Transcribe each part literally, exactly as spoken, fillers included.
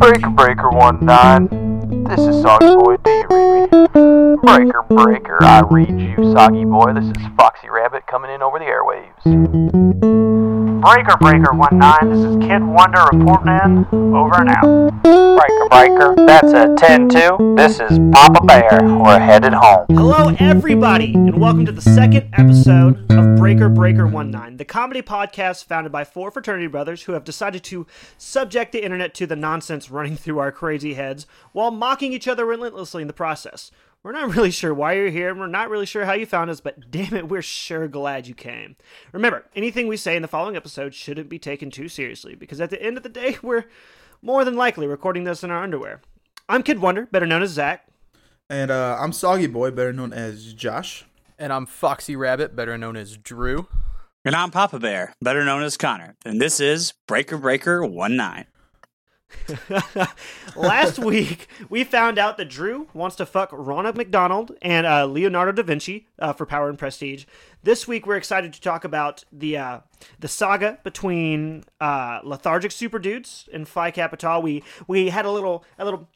Breaker Breaker one nine, this is Soggy Boy, do you read me? Breaker Breaker, I read you, Soggy Boy, this is Foxy Rabbit coming in over the airwaves. Breaker Breaker one nine, this is Kid Wonder reporting in, over and out. Breaker Breaker, that's a ten two, this is Papa Bear, we're headed home. Hello everybody, and welcome to the second episode of Breaker Breaker one nine, the comedy podcast founded by four fraternity brothers who have decided to subject the internet to the nonsense running through our crazy heads while mocking each other relentlessly in the process. We're not really sure why you're here, and we're not really sure how you found us, but damn it, we're sure glad you came. Remember, anything we say in the following episode shouldn't be taken too seriously, because at the end of the day, we're more than likely recording this in our underwear. I'm Kid Wonder, better known as Zach. And uh, I'm Soggy Boy, better known as Josh. And I'm Foxy Rabbit, better known as Drew. And I'm Papa Bear, better known as Connor. And this is Breaker Breaker one nine. Last week we found out that Drew wants to fuck Ronald McDonald and uh, Leonardo da Vinci uh, for power and prestige. This week we're excited to talk about the uh, the saga between uh, Lethargic Superdudes and Phi Capital. We we had a little a little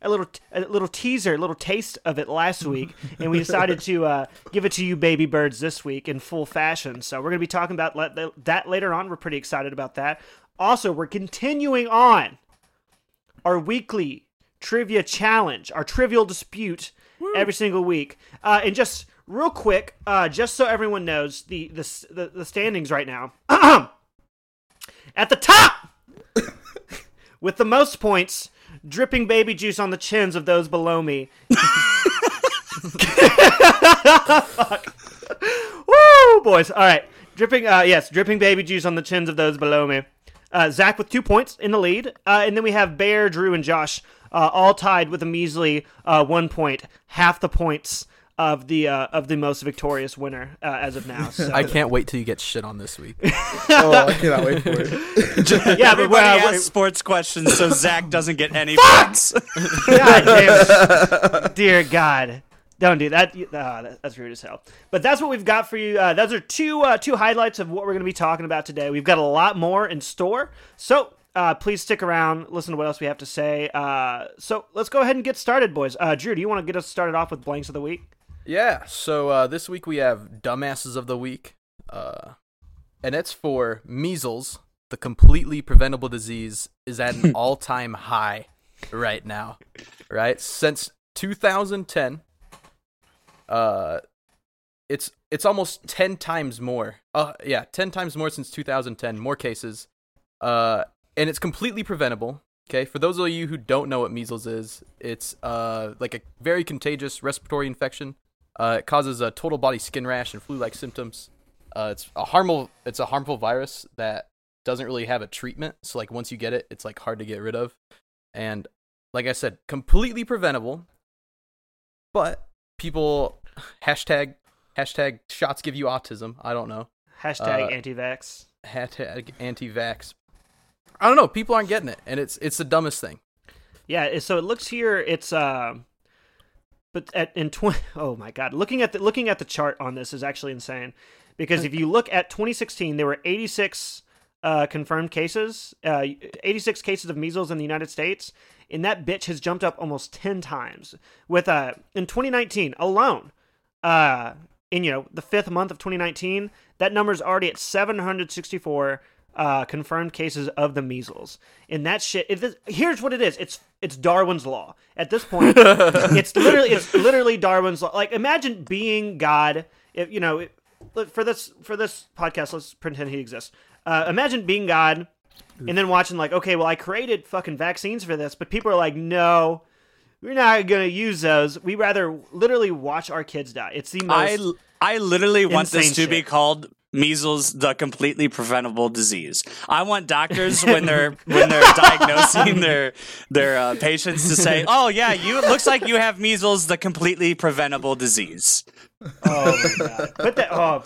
a little a little teaser, a little taste of it last week, and we decided to uh, give it to you baby birds this week in full fashion. So we're going to be talking about le- that later on. We're pretty excited about that. Also, we're continuing on our weekly trivia challenge, our trivial dispute Woo. every single week. Uh, and just real quick, uh, just so everyone knows the the the, the standings right now. At the top, with the most points, dripping baby juice on the chins of those below me. Fuck. Woo, boys. All right. Dripping, uh, yes, dripping baby juice on the chins of those below me. Uh, Zach with two points in the lead. Uh, and then we have Bear, Drew, and Josh uh, all tied with a measly uh, one point, half the points of the uh, of the most victorious winner uh, as of now. So. I can't wait till you get shit on this week. Oh, I cannot wait for it. Yeah, but we uh, ask sports questions so Zach doesn't get any points. God damn it. Dear God. Don't do that. Uh, that's rude as hell. But that's what we've got for you. Uh, those are two uh, two highlights of what we're going to be talking about today. We've got a lot more in store. So uh, please stick around. Listen to what else we have to say. Uh, so let's go ahead and get started, boys. Uh, Drew, do you want to get us started off with blanks of the week? Yeah. So uh, this week we have dumbasses of the week. Uh, and it's for measles. The completely preventable disease is at an all-time high right now. Right? Since two thousand ten. Uh, it's it's almost ten times more. Uh, yeah, ten times more since two thousand ten. More cases. Uh, and it's completely preventable. Okay, for those of you who don't know what measles is, it's uh like a very contagious respiratory infection. Uh, it causes a total body skin rash and flu-like symptoms. Uh, it's a harmful it's a harmful virus that doesn't really have a treatment. So like once you get it, it's like hard to get rid of. And like I said, completely preventable. But people hashtag hashtag shots give you autism. I don't know. Hashtag uh, anti-vax. Hashtag anti-vax. I don't know. People aren't getting it, and it's it's the dumbest thing. Yeah. So it looks here. It's uh, but at, in twenty. Oh my God. Looking at the looking at the chart on this is actually insane, because if you look at twenty sixteen, there were eighty-six uh, confirmed cases, uh, eighty-six cases of measles in the United States. And that bitch has jumped up almost ten times. With uh, in twenty nineteen alone, uh, in you know the fifth month of twenty nineteen, that number's already at seven hundred sixty-four uh, confirmed cases of the measles. And that shit, it is, here's what it is: it's it's Darwin's law at this point. it's literally it's literally Darwin's law. Like imagine being God. If you know, it, for this for this podcast, let's pretend he exists. Uh, imagine being God. And then watching like, okay, well, I created fucking vaccines for this, but people are like, no, we're not going to use those. We rather literally watch our kids die. It's the most I, I literally want this to shit. be called measles, the completely preventable disease. I want doctors when they're when they're diagnosing their their uh, patients to say, oh, yeah, you it looks like you have measles, the completely preventable disease. Oh, my God. But that... Oh.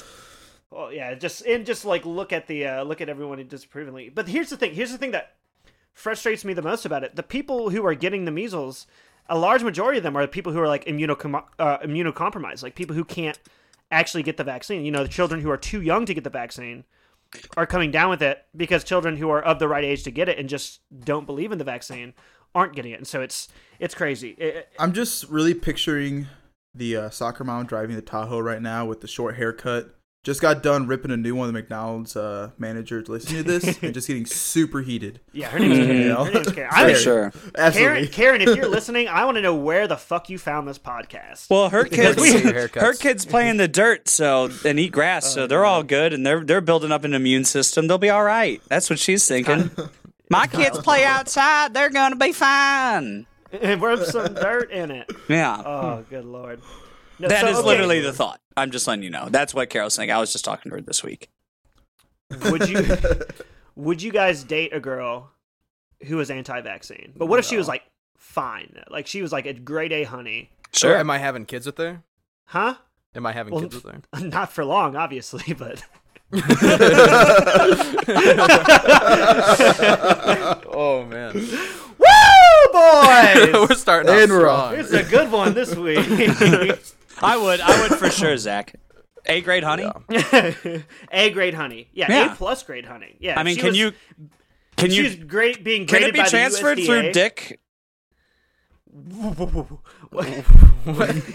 Oh yeah, just and just like look at the uh, look at everyone disapprovingly. But here's the thing. Here's the thing that frustrates me the most about it: the people who are getting the measles, a large majority of them are the people who are like immunocom- uh, immunocompromised, like people who can't actually get the vaccine. You know, the children who are too young to get the vaccine are coming down with it because children who are of the right age to get it and just don't believe in the vaccine aren't getting it. And so it's it's crazy. It, it, I'm just really picturing the uh, soccer mom driving the Tahoe right now with the short haircut. Just got done ripping a new one of the McDonald's uh, managers listening to this and just getting super heated. Yeah, her name is Karen. Her name is Karen. I'm For sure. Absolutely. Karen, Karen, if you're listening, I want to know where the fuck you found this podcast. Well, her kids we, her kids play in the dirt so and eat grass, oh, so they're all good, and they're they're building up an immune system. They'll be all right. That's what she's thinking. My kids play outside. They're going to be fine. And rub some dirt in it. Yeah. Oh, good Lord. No, that so, is okay. literally the thought. I'm just letting you know. That's what Carol's saying. I was just talking to her this week. Would you would you guys date a girl who was anti-vaccine? But what no. if she was like, fine. Like she was like a grade A honey. Sure. Or am I having kids with her? Huh? Am I having well, kids with her? Not for long, obviously, but... Oh, man. Woo, boys! We're starting off strong. It's a good one this week. I would, I would for sure, Zach. A grade honey, yeah. A grade honey, yeah, yeah, A plus grade honey, yeah. I mean, she can was, you? Can you? She's great being graded. Can it be by transferred the U S D A through dick? What?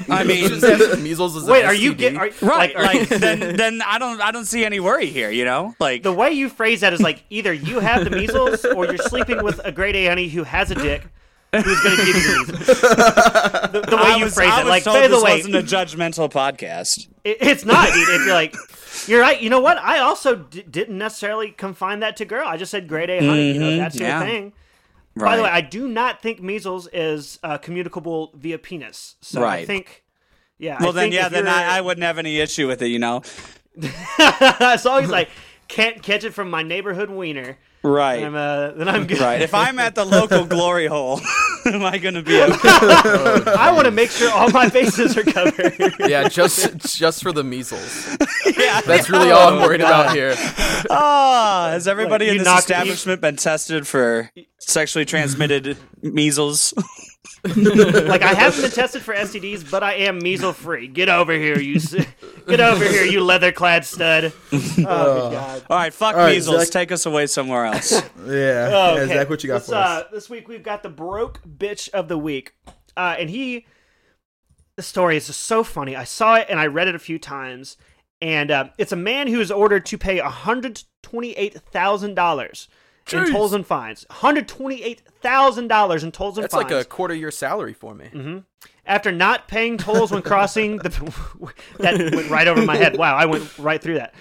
I mean, measles is wait, are you getting right? Like, like then, then I don't, I don't see any worry here. You know, like the way you phrase that is like either you have the measles or you're sleeping with a grade A honey who has a dick. Who's going to give you these? The, the way I you was, phrase I it. Like, by the way, this wasn't a judgmental podcast. It, it's not, dude. If you're like, you're right. You know what? I also d- didn't necessarily confine that to girl. I just said grade A honey. Mm-hmm. You know, that's yeah. your thing. Right. By the way, I do not think measles is uh, communicable via penis. So right. I think, yeah. Well, I then, think yeah, then I, I wouldn't have any issue with it, you know? It's always like, can't catch it from my neighborhood wiener. Right. I'm, uh, then I'm good. Right. If I'm at the local glory hole, am I going to be okay? Oh, I want to make sure all my bases are covered. Yeah, just just for the measles. Yeah, that's really all I'm worried about here. Oh, has everybody like, in this establishment me- been tested for sexually transmitted measles? Like, I haven't been tested for S T Ds, but I am measles-free. Get over here, you get over here, you leather-clad stud. Oh, good uh, God. All right, fuck all measles. Right, Take us away somewhere else. Yeah. Oh, okay. Yeah, Zach, what you got this, for us? Uh, this week, we've got the broke bitch of the week. Uh, and he... The story is just so funny. I saw it, and I read it a few times. And uh, it's a man who is ordered to pay one hundred twenty-eight thousand dollars Jeez. In tolls and fines. one hundred twenty-eight thousand dollars in tolls and That's fines. That's like a quarter year salary for me. Mm-hmm. After not paying tolls when crossing the... That went right over my head. Wow, I went right through that.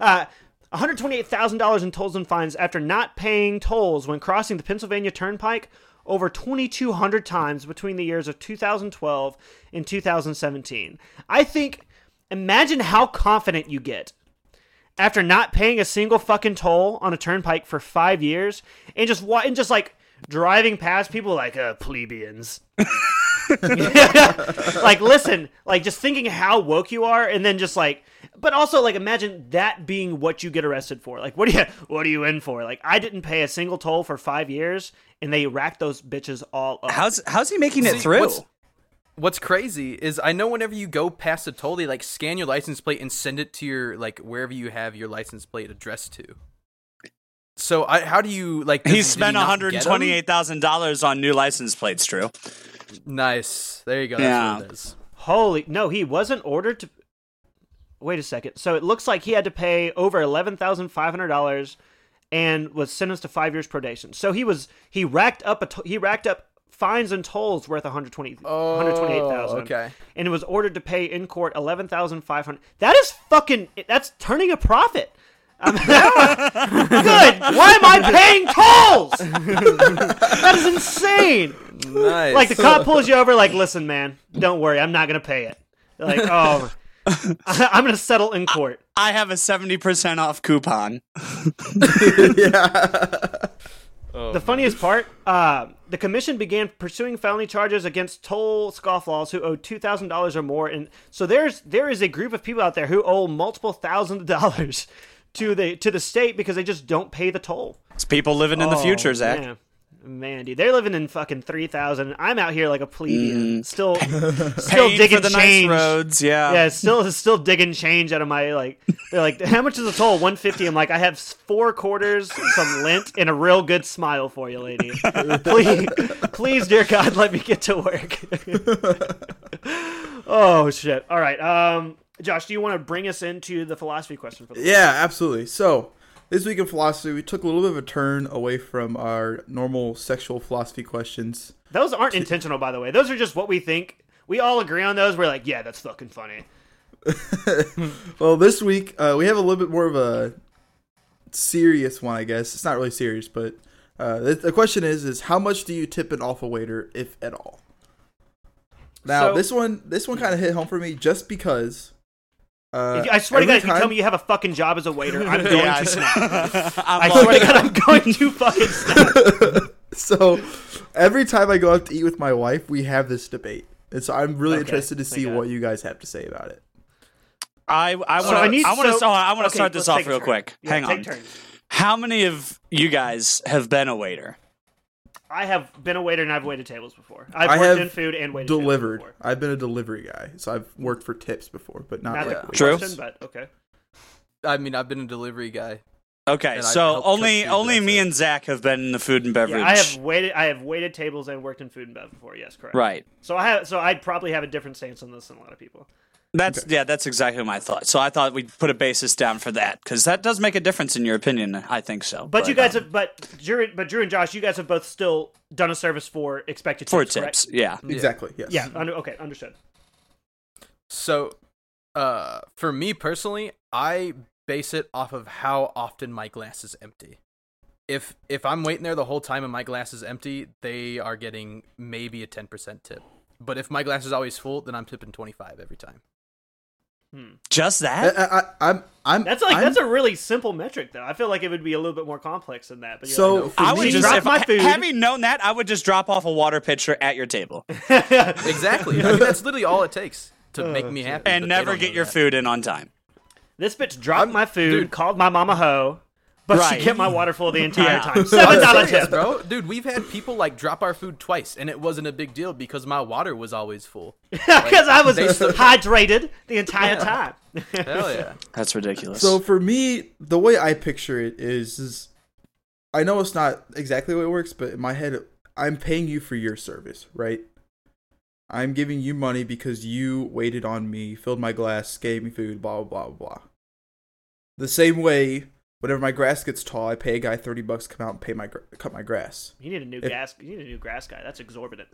uh, one hundred twenty-eight thousand dollars in tolls and fines after not paying tolls when crossing the Pennsylvania Turnpike over twenty-two hundred times between the years of two thousand twelve and two thousand seventeen. I think... Imagine how confident you get after not paying a single fucking toll on a turnpike for five years and just wa- and just like driving past people like uh, plebeians. Like, listen, like just thinking how woke you are, and then just like, but also like imagine that being what you get arrested for. Like, what do you what are you in for? Like, I didn't pay a single toll for five years, and they racked those bitches all up. How's how's he making it See, through? What's- What's crazy is I know whenever you go past a toll, they like scan your license plate and send it to your like wherever you have your license plate addressed to. So I, how do you like? He spent one hundred twenty-eight thousand dollars on new license plates. Drew, nice. There you go. Yeah. That's what it is. Holy no, he wasn't ordered to. Wait a second. So it looks like he had to pay over eleven thousand five hundred dollars and was sentenced to five years probation. So he was he racked up a to- he racked up. fines and tolls worth one hundred twenty oh, one hundred twenty-eight thousand dollars. Okay. And it was ordered to pay in court eleven thousand five hundred dollars. That is fucking that's turning a profit. I'm, good. Why am I paying tolls? That is insane. Nice. Like the cop pulls you over like, "Listen, man, don't worry. I'm not going to pay it." You're like, "Oh, I'm going to settle in court. I have a seventy percent off coupon." Yeah. Oh, the funniest man. part, uh, the commission began pursuing felony charges against toll scofflaws who owe two thousand dollars or more. And so there's there is a group of people out there who owe multiple thousands of dollars to the to the state because they just don't pay the toll. It's people living oh, in the future, Zach. Yeah. Man, dude, they're living in fucking three thousand. I'm out here like a plebeian. Mm. Still still digging for the change. Nice roads, yeah. Yeah, still still digging change out of my, like, they're like, how much is the toll? one fifty. I'm like, I have four quarters, some lint, and a real good smile for you, lady. Please, please, dear God, let me get to work. Oh, shit. All right. Um, Josh, do you want to bring us into the philosophy question for this? Yeah, absolutely. So, this week in philosophy, we took a little bit of a turn away from our normal sexual philosophy questions. Those aren't to... intentional, by the way. Those are just what we think. We all agree on those. We're like, yeah, that's fucking funny. Well, this week, uh, we have a little bit more of a serious one, I guess. It's not really serious, but uh, the, the question is, is how much do you tip an awful waiter, if at all? Now, so, this one this one kind of hit home for me just because... Uh, I swear to God, time... if you tell me you have a fucking job as a waiter, I'm going yeah, to snap. I swear to God, I'm going to fucking snap. So, every time I go out to eat with my wife, we have this debate. And so I'm really okay, interested to see what you guys have to say about it. I I want to I want to I want to so, so, okay, start this off real turn. quick. Yeah, Hang on. Turns. How many of you guys have been a waiter? I have been a waiter and I've waited tables before. I've I worked in food and waited delivered. tables before. I've been a delivery guy, so I've worked for tips before, but not, not like a true. Question, but okay. I mean, I've been a delivery guy. Okay, so only only me and Zach have been in the food and beverage. Yeah, I have waited. I have waited tables and worked in food and bev before. Yes, correct. Right. So I have. So I'd probably have a different stance on this than a lot of people. That's okay. Yeah. That's exactly my thought. So I thought we'd put a basis down for that because that does make a difference in your opinion. I think so. But, but you guys, um, have, but Drew, but Drew and Josh, you guys have both still done a service for expected tips, for tips. Correct? Yeah. Exactly. Yes. Yeah. Under, okay. Understood. So, uh, for me personally, I base it off of how often my glass is empty. If if I'm waiting there the whole time and my glass is empty, they are getting maybe a ten percent tip. But if my glass is always full, then I'm tipping twenty-five every time. Hmm. Just that? I, I, I'm, I'm, that's like I'm, that's a really simple metric, though. I feel like it would be a little bit more complex than that. But so like, no, I would just, if, my food. Having known that, I would just drop off a water pitcher at your table. Exactly. I mean, that's literally all it takes to uh, make me happy. And never get your that. food in on time. This bitch dropped I'm, my food, dude, called my mama hoe, but right. she kept my water full the entire yeah. time. seven dollars tip, bro. Dude, we've had people like drop our food twice, and it wasn't a big deal because my water was always full. Because like, I was still... hydrated the entire yeah. time. Hell yeah, that's ridiculous. So for me, the way I picture it is, is, I know it's not exactly the way it works, but in my head, I'm paying you for your service, right? I'm giving you money because you waited on me, filled my glass, gave me food, blah blah blah blah. The same way, whenever my grass gets tall, I pay a guy thirty bucks to come out and pay my cut my grass. You need a new if, gas. You need a new grass guy. That's exorbitant.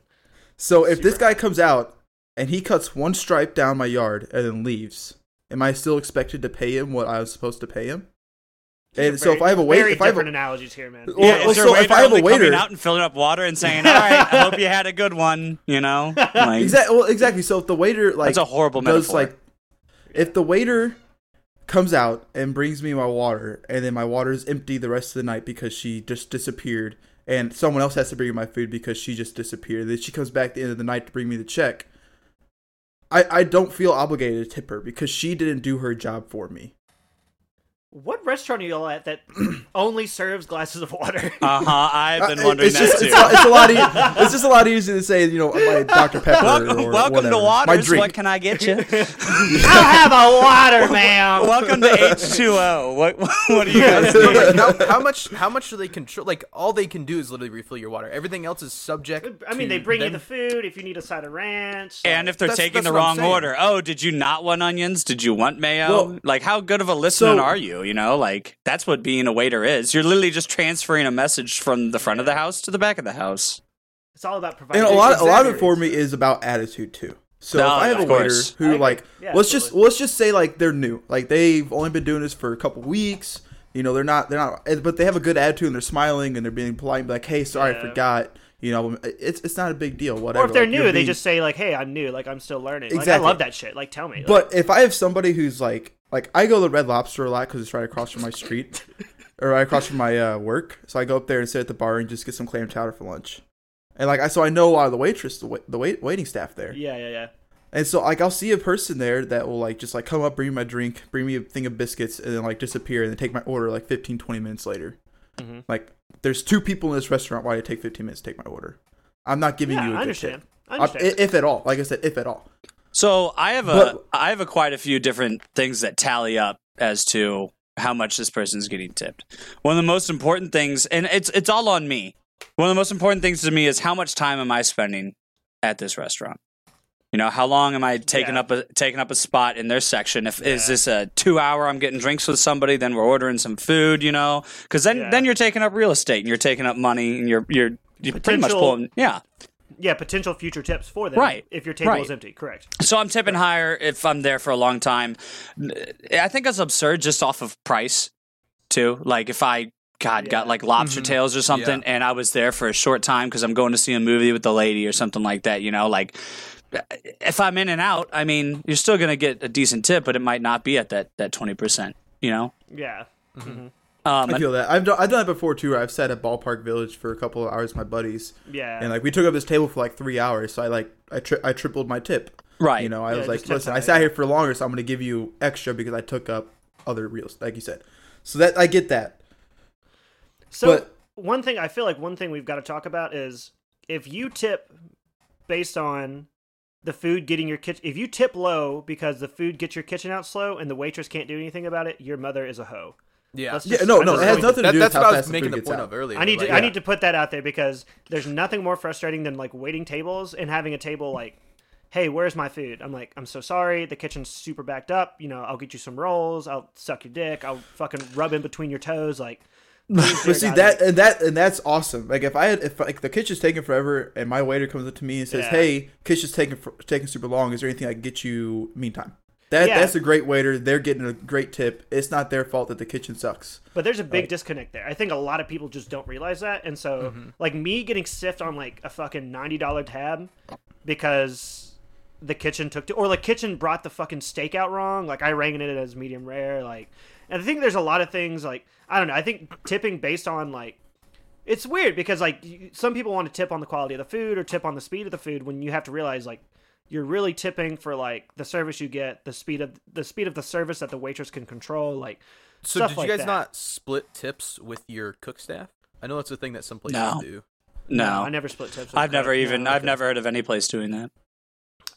So if Super. this guy comes out and he cuts one stripe down my yard and then leaves, am I still expected to pay him what I was supposed to pay him? And very, so if I have a waiter, very if different I have a, analogies here, man. Well, yeah, well, so if I have a waiter coming out and filling up water and saying, "All right, I hope you had a good one," you know, like, exactly. Well, exactly. So if the waiter, like, that's a horrible does, metaphor. Like, if the waiter comes out and brings me my water, and then my water is empty the rest of the night because she just disappeared, and someone else has to bring me my food because she just disappeared, then she comes back at the end of the night to bring me the check. I I don't feel obligated to tip her because she didn't do her job for me. What restaurant are you all at that only serves glasses of water? Uh huh. I've been wondering it's that just, too. It's, it's a lot. E- it's just a lot easier to say, you know, my Doctor Pepper. Welcome, or welcome whatever. To Waters. What can I get you? I'll have a water, ma'am. Welcome to H two O. What What do you guys doing? How, how much? How much do they control? Like all they can do is literally refill your water. Everything else is subject. I mean, to they bring them. You the food if you need a side of ranch. And if they're that's, taking that's the wrong order, oh, did you not want onions? Did you want mayo? Well, like, how good of a listener so, are you? You know, like, that's what being a waiter is. You're literally just transferring a message from the front of the house to the back of the house. It's all about providing. And a lot, a lot of it for me is about attitude too. So no, if I have a course. waiter who, like, yeah, let's absolutely. just let's just say, like, they're new, like they've only been doing this for a couple weeks. You know, they're not they're not, but they have a good attitude and they're smiling and they're being polite. Like, hey, sorry, yeah. I forgot. You know, it's it's not a big deal. Whatever. Or if they're like, new, being... they just say like, hey, I'm new. Like, I'm still learning. Exactly. Like, I love that shit. Like, tell me. Like... But if I have somebody who's like. Like, I go to the Red Lobster a lot because it's right across from my street, or right across from my uh, work. So I go up there and sit at the bar and just get some clam chowder for lunch. And, like, I so I know a lot of the waitress, the, wait, the wait, waiting staff there. Yeah, yeah, yeah. And so, like, I'll see a person there that will, like, just, like, come up, bring me my drink, bring me a thing of biscuits, and then, like, disappear and then take my order, like, fifteen, twenty minutes later. Mm-hmm. Like, there's two people in this restaurant. Why do you take fifteen minutes to take my order? I'm not giving yeah, you a I good understand. Tip. I understand. I, if at all. Like I said, if at all. So I have a but, I have a quite a few different things that tally up as to how much this person's getting tipped. One of the most important things, and it's it's all on me. One of the most important things to me is how much time am I spending at this restaurant? You know, how long am I taking yeah. up a taking up a spot in their section? If yeah. is this a two hour? I'm getting drinks with somebody, then we're ordering some food. You know, because then, yeah. then you're taking up real estate and you're taking up money and you're you're, you're pretty much pulling yeah. Yeah, potential future tips for them right. if your table right. is empty, correct. So I'm tipping right. higher if I'm there for a long time. I think that's absurd just off of price, too. Like if I, God, yeah. got like lobster mm-hmm. tails or something yeah. and I was there for a short time because I'm going to see a movie with a lady or something like that, you know, like if I'm in and out, I mean, you're still going to get a decent tip, but it might not be at that, that twenty percent, you know? Yeah. Mm-hmm. Um, I feel that. I've done, I've done that before, too, where I've sat at Ballpark Village for a couple of hours with my buddies. Yeah. And, like, we took up this table for, like, three hours, so I, like, I tri- I tripled my tip. Right. You know, I yeah, was like, listen, I sat here for longer, so I'm going to give you extra because I took up other reels, like you said. So that I get that. So but, one thing, I feel like one thing we've got to talk about is if you tip based on the food getting your kitchen, if you tip low because the food gets your kitchen out slow and the waitress can't do anything about it, your mother is a hoe. Yeah. Just, yeah, no, I'm no, it has nothing to do that, with that's how what fast I was making the point out. Of earlier. I need to, like, I yeah. need to put that out there because there's nothing more frustrating than like waiting tables and having a table like, "Hey, where's my food?" I'm like, "I'm so sorry, the kitchen's super backed up. You know, I'll get you some rolls. I'll suck your dick. I'll fucking rub in between your toes." Like, but see that and that and that's awesome. Like if I had, if like the kitchen's taking forever and my waiter comes up to me and says, yeah. "Hey, kitchen's taking for, taking super long. Is there anything I can get you meantime?" That yeah. That's a great waiter. They're getting a great tip. It's not their fault that the kitchen sucks. But there's a big like, disconnect there. I think a lot of people just don't realize that. And so, mm-hmm. like, me getting stiffed on, like, a fucking ninety dollar tab because the kitchen took to... Or, like, kitchen brought the fucking steak out wrong. Like, I rang it as medium rare. Like, and I think there's a lot of things, like... I don't know. I think tipping based on, like... It's weird because, like, some people want to tip on the quality of the food or tip on the speed of the food when you have to realize, like... You're really tipping for like the service you get, the speed of the speed of the service that the waitress can control, like. So stuff did you like guys that. Not split tips with your cook staff? I know that's a thing that some places no. do. No. no, I never split tips. With I've never even no, I've okay. never heard of any place doing that.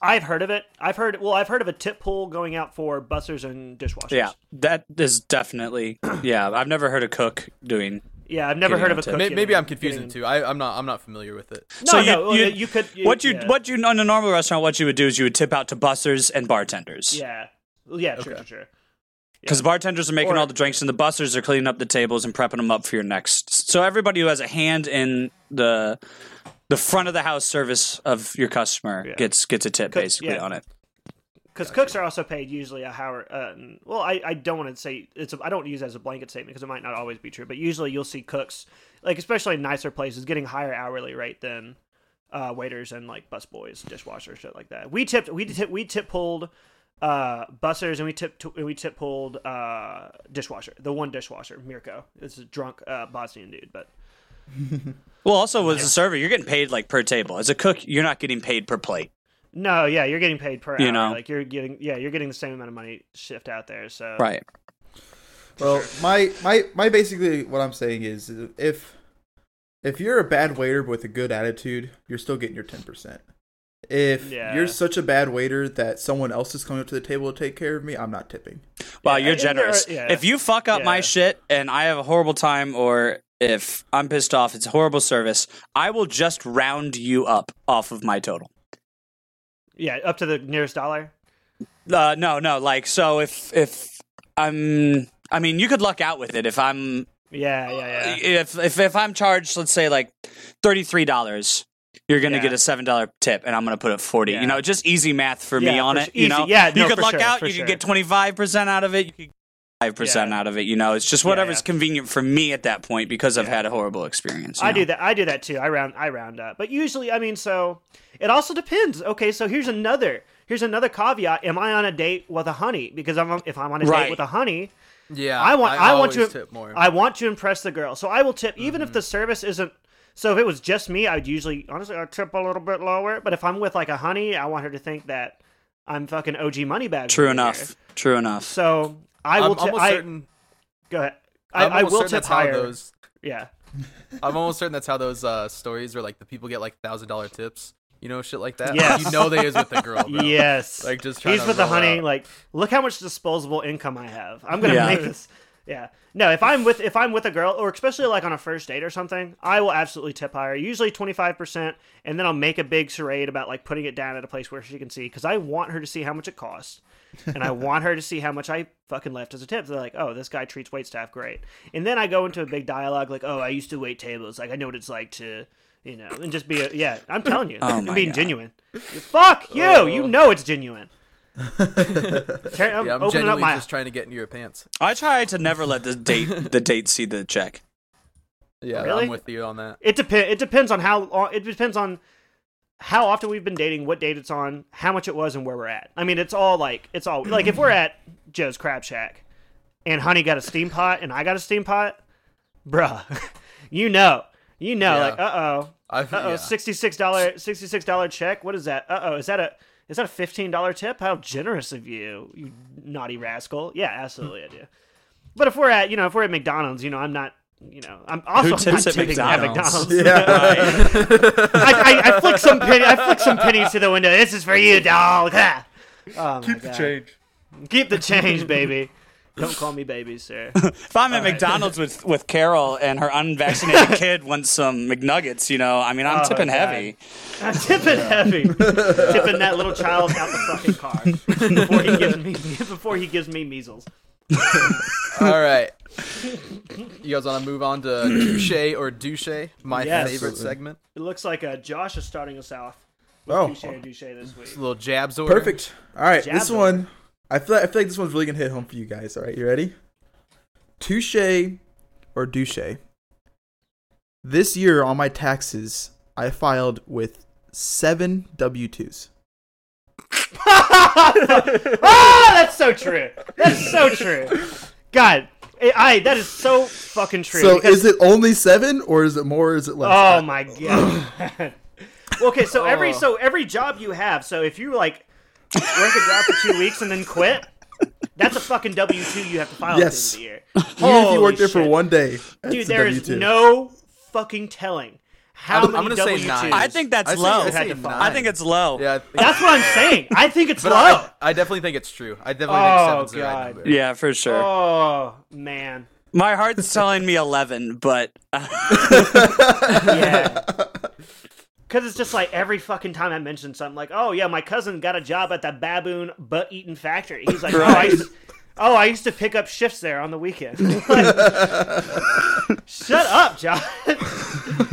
I've heard of it. I've heard well, I've heard of a tip pool going out for bussers and dishwashers. Yeah, that is definitely yeah. I've never heard a cook doing. Yeah, I've never heard of a cook. Maybe, maybe I'm confusing the two. I'm not. I'm not familiar with it. No, so you, no, you, you could. You, what you yeah. what you on a normal restaurant? What you would do is you would tip out to bussers and bartenders. Yeah, yeah, sure, okay. sure, sure. Because yeah. bartenders are making or, all the drinks, and the bussers are cleaning up the tables and prepping them up for your next. So everybody who has a hand in the the front of the house service of your customer yeah. gets gets a tip cook, basically yeah. on it. Because gotcha. Cooks are also paid usually a hour. Uh, well, I, I don't want to say it's. A, I don't use it as a blanket statement because it might not always be true. But usually you'll see cooks, like especially in nicer places, getting higher hourly rate than uh, waiters and like busboys, dishwashers, shit like that. We tipped. We tip. We tip pulled uh, bussers and we tipped. We tip pulled uh, dishwasher. The one dishwasher, Mirko. It's a drunk uh, Bosnian dude, but. Well, also as a server, you're getting paid like per table. As a cook, you're not getting paid per plate. No, yeah, you're getting paid per hour. You know. Like you're getting, yeah, you're getting the same amount of money shift out there. So right. Well, my, my my basically what I'm saying is if if you're a bad waiter with a good attitude, you're still getting your ten percent. If yeah. you're such a bad waiter that someone else is coming up to the table to take care of me, I'm not tipping. Wow, yeah, you're generous. Are, yeah. If you fuck up yeah. my shit and I have a horrible time or if I'm pissed off, it's horrible service, I will just round you up off of my total. Yeah, up to the nearest dollar? Uh, no, no. Like, so if if I'm... I mean, you could luck out with it if I'm... Yeah, yeah, yeah. If if, if I'm charged, let's say, like, thirty-three dollars, you're going to yeah. get a seven dollar tip, and I'm going to put up forty dollars. Yeah. You know, just easy math for yeah, me on for it, easy. You know? Yeah, You no, could luck sure, out, you sure. could get twenty-five percent out of it, you could get five percent yeah. out of it, you know? It's just whatever's yeah, yeah. convenient for me at that point because I've yeah. had a horrible experience. I know? do that. I do that, too. I round, I round up. But usually, I mean, so... It also depends. Okay, so here's another here's another caveat. Am I on a date with a honey? Because I'm if I'm on a right. date with a honey, yeah, I want I, I want to tip more. I want to impress the girl. So I will tip even mm-hmm. if the service isn't. So if it was just me, I would usually honestly I'd tip a little bit lower. But if I'm with like a honey, I want her to think that I'm fucking O G Moneybag. True enough. Here. True enough. So I will. I'm t- almost I, certain. Go ahead. I, I'm I will tip higher. Those Yeah. I'm almost certain that's how those uh, stories where like the people get like one thousand dollars tips. You know, shit like that. Yes. Like, you know they is with the girl, bro. Yes. Like, just he's with the honey. Out. Like, look how much disposable income I have. I'm gonna yeah. make this. Yeah. No, if I'm with if I'm with a girl, or especially like on a first date or something, I will absolutely tip higher. Usually twenty-five percent, and then I'll make a big charade about like putting it down at a place where she can see, because I want her to see how much it costs, and I want her to see how much I fucking left as a tip. So they're like, oh, this guy treats waitstaff great, and then I go into a big dialogue like, oh, I used to wait tables, like I know what it's like to. You know, and just be a, yeah, I'm telling you, I'm oh being God. Genuine. Fuck you, oh. you know it's genuine. I'm, yeah, I'm genuinely up my... just trying to get into your pants. I try to never let the date the date see the check. Yeah, really? I'm with you on that. It depends. It depends on how long. It depends on how often we've been dating, what date it's on, how much it was, and where we're at. I mean, it's all like it's all like if we're at Joe's Crab Shack, and Honey got a steam pot, and I got a steam pot, bruh, you know. You know, yeah. like, uh-oh, I've, uh-oh, yeah. sixty-six dollars check. What is that? Uh-oh, is that a is that a fifteen dollars tip? How generous of you, you naughty rascal. Yeah, absolutely I do. But if we're at, you know, if we're at McDonald's, you know, I'm not, you know, I'm also Who tips not at, McDonald's? At McDonald's. Yeah. I, I, I, flick some penny, I flick some pennies to the window. This is for you, dog. Ah. Oh, Keep the change. Keep the change, baby. Don't call me baby, sir. If I'm at All McDonald's right. with, with Carol and her unvaccinated kid wants some McNuggets, you know, I mean, I'm oh, tipping God. heavy. I'm tipping yeah. heavy. Tipping that little child out the fucking car before he gives me before he gives me measles. All right. You guys want to move on to Touché or Douché, my yes. favorite segment? It looks like uh, Josh is starting us off with oh. Touché or Douché this week. Just a little jabs order. Perfect. All right, jabs this one. I feel, like, I feel like this one's really going to hit home for you guys. All right, you ready? Touché or Douché. This year on my taxes, I filed with seven W two's. Oh, that's so true. That's so true. God, I that is so fucking true. So because... is it only seven or is it more or is it less? Oh, my God. Okay, so every, so every job you have, so if you, like, work a job for two weeks and then quit, that's a fucking W two you have to file yes. at the end of the year. Even if you worked there shit. for one day, dude, there is no fucking telling how I'm, many I'm gonna say nine. I think that's I low. Say, I, had to file. I think it's low. Yeah, I think that's what I'm saying. I think it's low. I, I definitely think it's true. I definitely oh, think seven's God. the right Yeah, for sure. Oh, man. My heart's telling me eleven, but... yeah. Because it's just like every fucking time I mention something, like, oh, yeah, my cousin got a job at that baboon butt-eating factory. He's like, right. oh, I used to, oh, I used to pick up shifts there on the weekend. Like, shut up, John.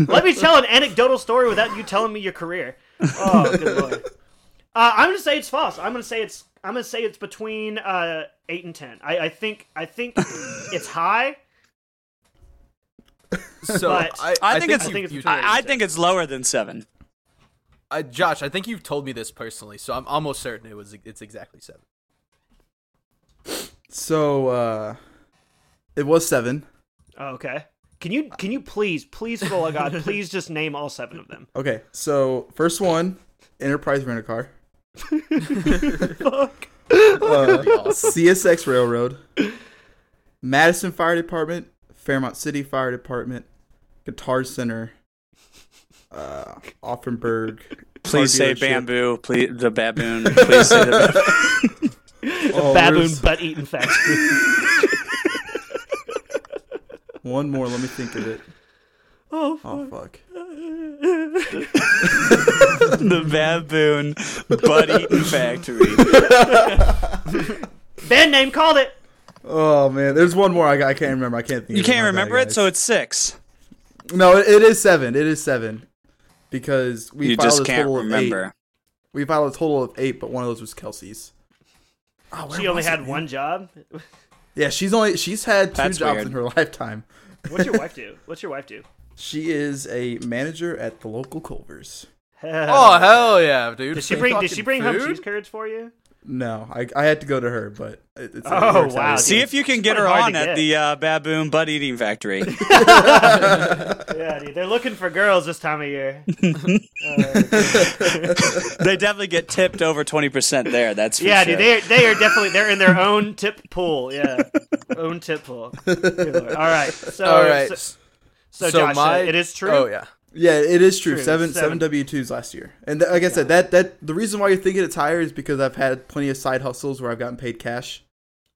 Let me tell an anecdotal story without you telling me your career. Oh, good Lord. Uh, I'm going to say it's false. I'm going to say it's I'm gonna say it's between uh, eight and ten. I, I think I think it's high. So I, I, I think, think it's, I think it's, you, I, I think it's lower than seven. Uh, Josh, I think you've told me this personally, so I'm almost certain it was it's exactly seven. So uh, it was seven. Oh, okay. Can you can you please please for oh God please just name all seven of them? Okay. So first one, Enterprise Rent a Car. Fuck. Uh, awesome. C S X Railroad. Madison Fire Department. Fairmont City Fire Department, Guitar Center, uh, Offenburg. Please say bamboo. Please the baboon. Please say the baboon. The oh, baboon butt eating factory. One more. Let me think of it. Oh fuck! Oh, fuck. The baboon butt eating factory. Band name called it. Oh, man. There's one more I, I can't remember. I can't think You of can't remember it, guys. So it's six. No, it, it is seven. It is seven. Because we you filed just a can't total remember. of eight. We filed a total of eight, but one of those was Kelsey's. Oh, she only had it, one job? Yeah, she's only she's had two That's jobs weird. in her lifetime. What's your wife do? What's your wife do? She is a manager at the local Culver's. Hell. Oh, hell yeah, dude. Did she bring, did she bring home cheese curds for you? No, I I had to go to her, but it's oh wow! Dude. See if you can get her on get. at the uh, Baboon Butt Eating Factory. Yeah, dude, they're looking for girls this time of year. uh, they definitely get tipped over twenty percent there. That's for yeah, sure. dude. They are, they are definitely they're in their own tip pool. Yeah, own tip pool. All right, so all right. So, So, so Josh, my, it is true. Oh yeah, yeah, it is true. true. Seven, seven seven W twos last year, and th- like I yeah. said, that that the reason why you're thinking it's higher is because I've had plenty of side hustles where I've gotten paid cash.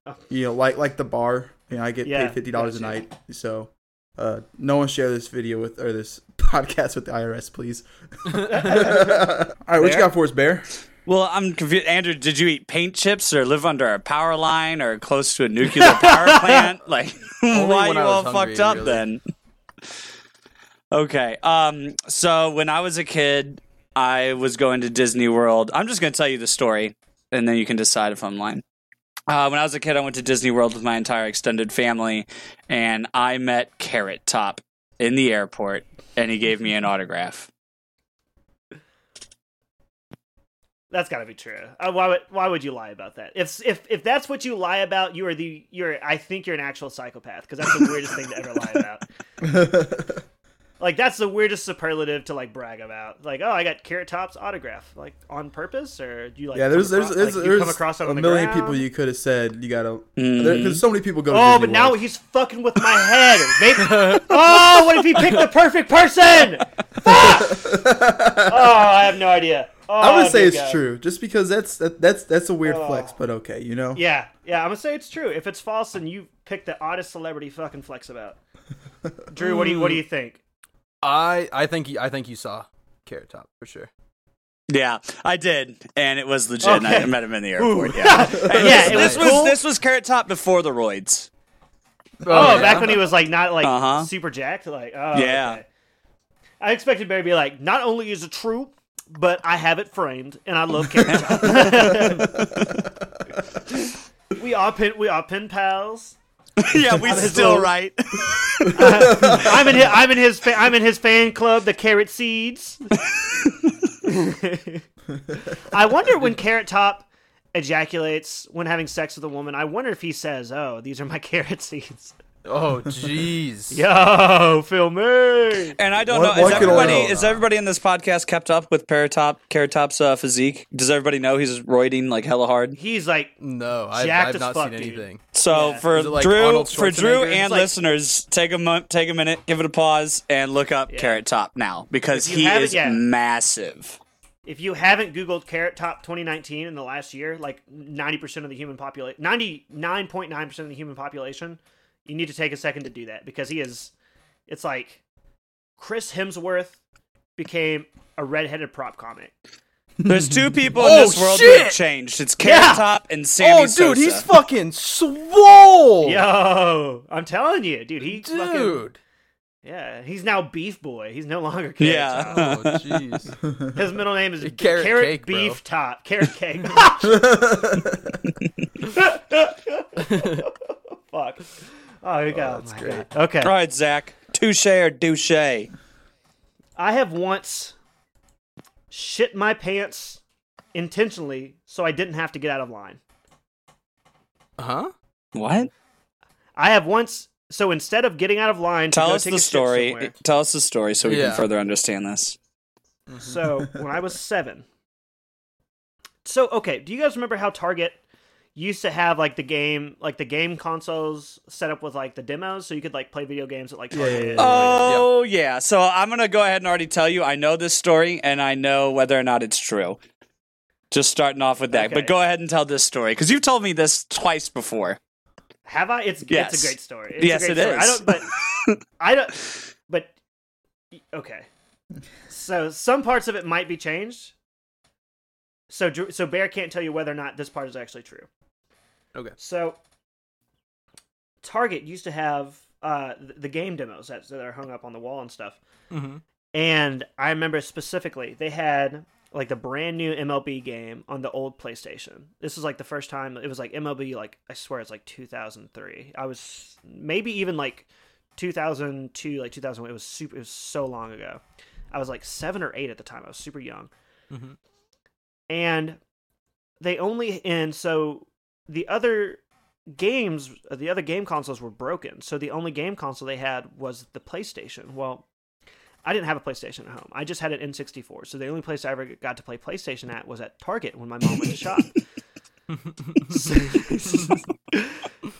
Oh. You know, like like the bar. You know, I get yeah, paid fifty dollars a night. So, uh, no one share this video with or this podcast with the I R S, please. All right, Bear? What you got for us, Bear? Well, I'm confused. Andrew, did you eat paint chips or live under a power line or close to a nuclear power plant? Like, why are you all hungry, fucked up really. Then? Okay. Um, so when I was a kid, I was going to Disney World. I'm just going to tell you the story, and then you can decide if I'm lying. Uh, when I was a kid, I went to Disney World with my entire extended family, and I met Carrot Top in the airport, and he gave me an autograph. That's got to be true. Uh, why would why would you lie about that? If if if that's what you lie about, you are the you're. I think you're an actual psychopath because that's the weirdest thing to ever lie about. Like that's the weirdest superlative to like brag about. Like, oh, I got Carrot Top's autograph, like on purpose, or do you like? Yeah, there's there's across, there's, like, there's, there's across a million ground? People you could have said you gotta. Mm. There, cause so many people go. Oh, to but Disney now World. He's fucking with my head. Maybe, oh, what if he picked the perfect person? Fuck! Oh, I have no idea. Oh, I'm gonna say it's guy. True, just because that's that, that's that's a weird oh. flex, but okay, you know. Yeah, yeah, I'm gonna say it's true. If it's false, then you pick the oddest celebrity fucking flex about. Drew, what do you what do you think? I I think he, I think you saw Carrot Top for sure. Yeah, I did, and it was legit. Okay. I met him in the airport. Ooh. Yeah, yeah. It was this cool. was this was Carrot Top before the roids. Oh, oh yeah. Back when he was like not like uh-huh. super jacked, like oh yeah. Okay. I expected Barry to be like, not only is it true. But I have it framed, and I love Carrot Top. we are pen, we are pen pals. Yeah, we still little, right. uh, I'm in his, I'm in his fa- I'm in his fan club, the Carrot Seeds. I wonder when Carrot Top ejaculates when having sex with a woman. I wonder if he says, "Oh, these are my carrot seeds." Oh jeez. Yo, feel me. And I don't what, know. Is everybody is everybody in this podcast kept up with Carrot Top, Carrot Top's uh, physique? Does everybody know he's roiding like hella hard? He's like no, I've, I've not fuck, seen dude. Anything. So yeah. for like Drew, for Drew and like, listeners, take a mo- take a minute, give it a pause, and look up yeah. Carrot Top now because he is yet. massive. If you haven't Googled Carrot Top twenty nineteen in the last year, like ninety percent of the human population, ninety nine point nine percent of the human population. You need to take a second to do that because he is. It's like Chris Hemsworth became a redheaded prop comic. There's two people in oh, this world shit. That have changed. It's Carrot yeah. Top and Sammy Sosa. Oh, dude, Sosa. He's fucking swole. Yo, I'm telling you, dude. He dude. Fucking, yeah, he's now Beef Boy. He's no longer Carrot yeah. Top. Oh, jeez. His middle name is Carrot, Carrot Cake, Beef bro. Top. Carrot Cake. Fuck. Oh, here we go. Oh, that's oh, great. God. Okay. All right, Zach. Touche or douche? I have once shit my pants intentionally so I didn't have to get out of line. Huh? What? I have once... So instead of getting out of line... Tell to go us take the story. Tell us the story so we yeah. can further understand this. Mm-hmm. So, when I was seven... So, okay. Do you guys remember how Target... used to have like the game like the game consoles set up with like the demos so you could like play video games at like yeah, yeah, yeah. Oh yeah. yeah so I'm gonna go ahead and already tell you I know this story and I know whether or not it's true just starting off with that okay. But go ahead and tell this story because you've told me this twice before have I it's, yes. it's a great story it's yes a great it story. Is I don't but I don't but okay so some parts of it might be changed so so Bear can't tell you whether or not this part is actually true. Okay. So, Target used to have uh, the game demos that, that are hung up on the wall and stuff. Mm-hmm. And I remember specifically, they had like the brand new M L B game on the old PlayStation. This was like the first time, it was like M L B, like I swear it's like two thousand three. I was maybe even like two thousand two, like two thousand one. It was super, it was so long ago. I was like seven or eight at the time. I was super young. Mm-hmm. And they only, and so the other games, the other game consoles were broken. So the only game console they had was the PlayStation. Well, I didn't have a PlayStation at home. I just had an N sixty-four. So the only place I ever got to play PlayStation at was at Target when my mom went to shop. so,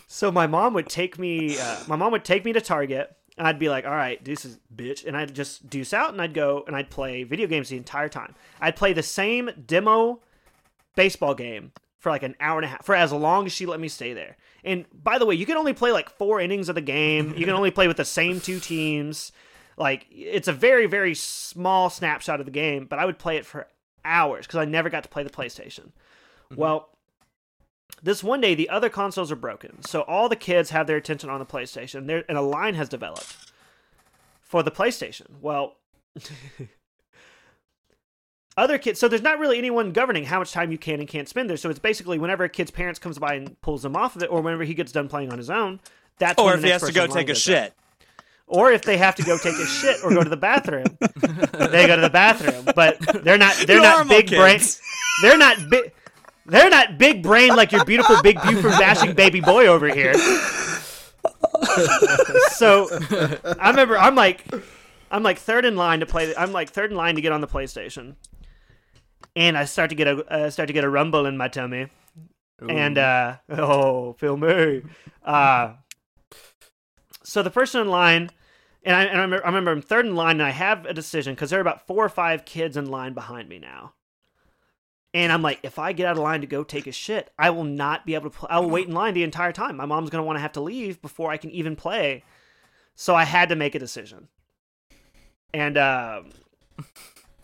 so my mom would take me, uh, my mom would take me to Target I'd be like, all right, deuces, bitch. And I'd just deuce out, and I'd go, and I'd play video games the entire time. I'd play the same demo baseball game for like an hour and a half, for as long as she let me stay there. And by the way, you can only play like four innings of the game. You can only play with the same two teams. Like, it's a very, very small snapshot of the game, but I would play it for hours because I never got to play the PlayStation. Mm-hmm. Well, this one day, the other consoles are broken, so all the kids have their attention on the PlayStation, there, and a line has developed for the PlayStation. Well, other kids... So there's not really anyone governing how much time you can and can't spend there, so it's basically whenever a kid's parents comes by and pulls them off of it, or whenever he gets done playing on his own, that's or when the next person Or if he has to go take a shit. Out. Or if they have to go take a shit or go to the bathroom, they go to the bathroom. But they're not they're Normal not big brain. They're not big they're not big brain like your beautiful big Buford bashing baby boy over here. So I remember I'm like I'm like third in line to play. I'm like third in line to get on the PlayStation, and I start to get a uh, start to get a rumble in my tummy. Ooh. And uh, oh, Phil Murray. Uh, so the person in line. And I, and I, remember, I remember I'm third in line, and I have a decision, because there are about four or five kids in line behind me now. And I'm like, if I get out of line to go take a shit, I will not be able to play. I will wait in line the entire time. My mom's going to want to have to leave before I can even play. So I had to make a decision. And um,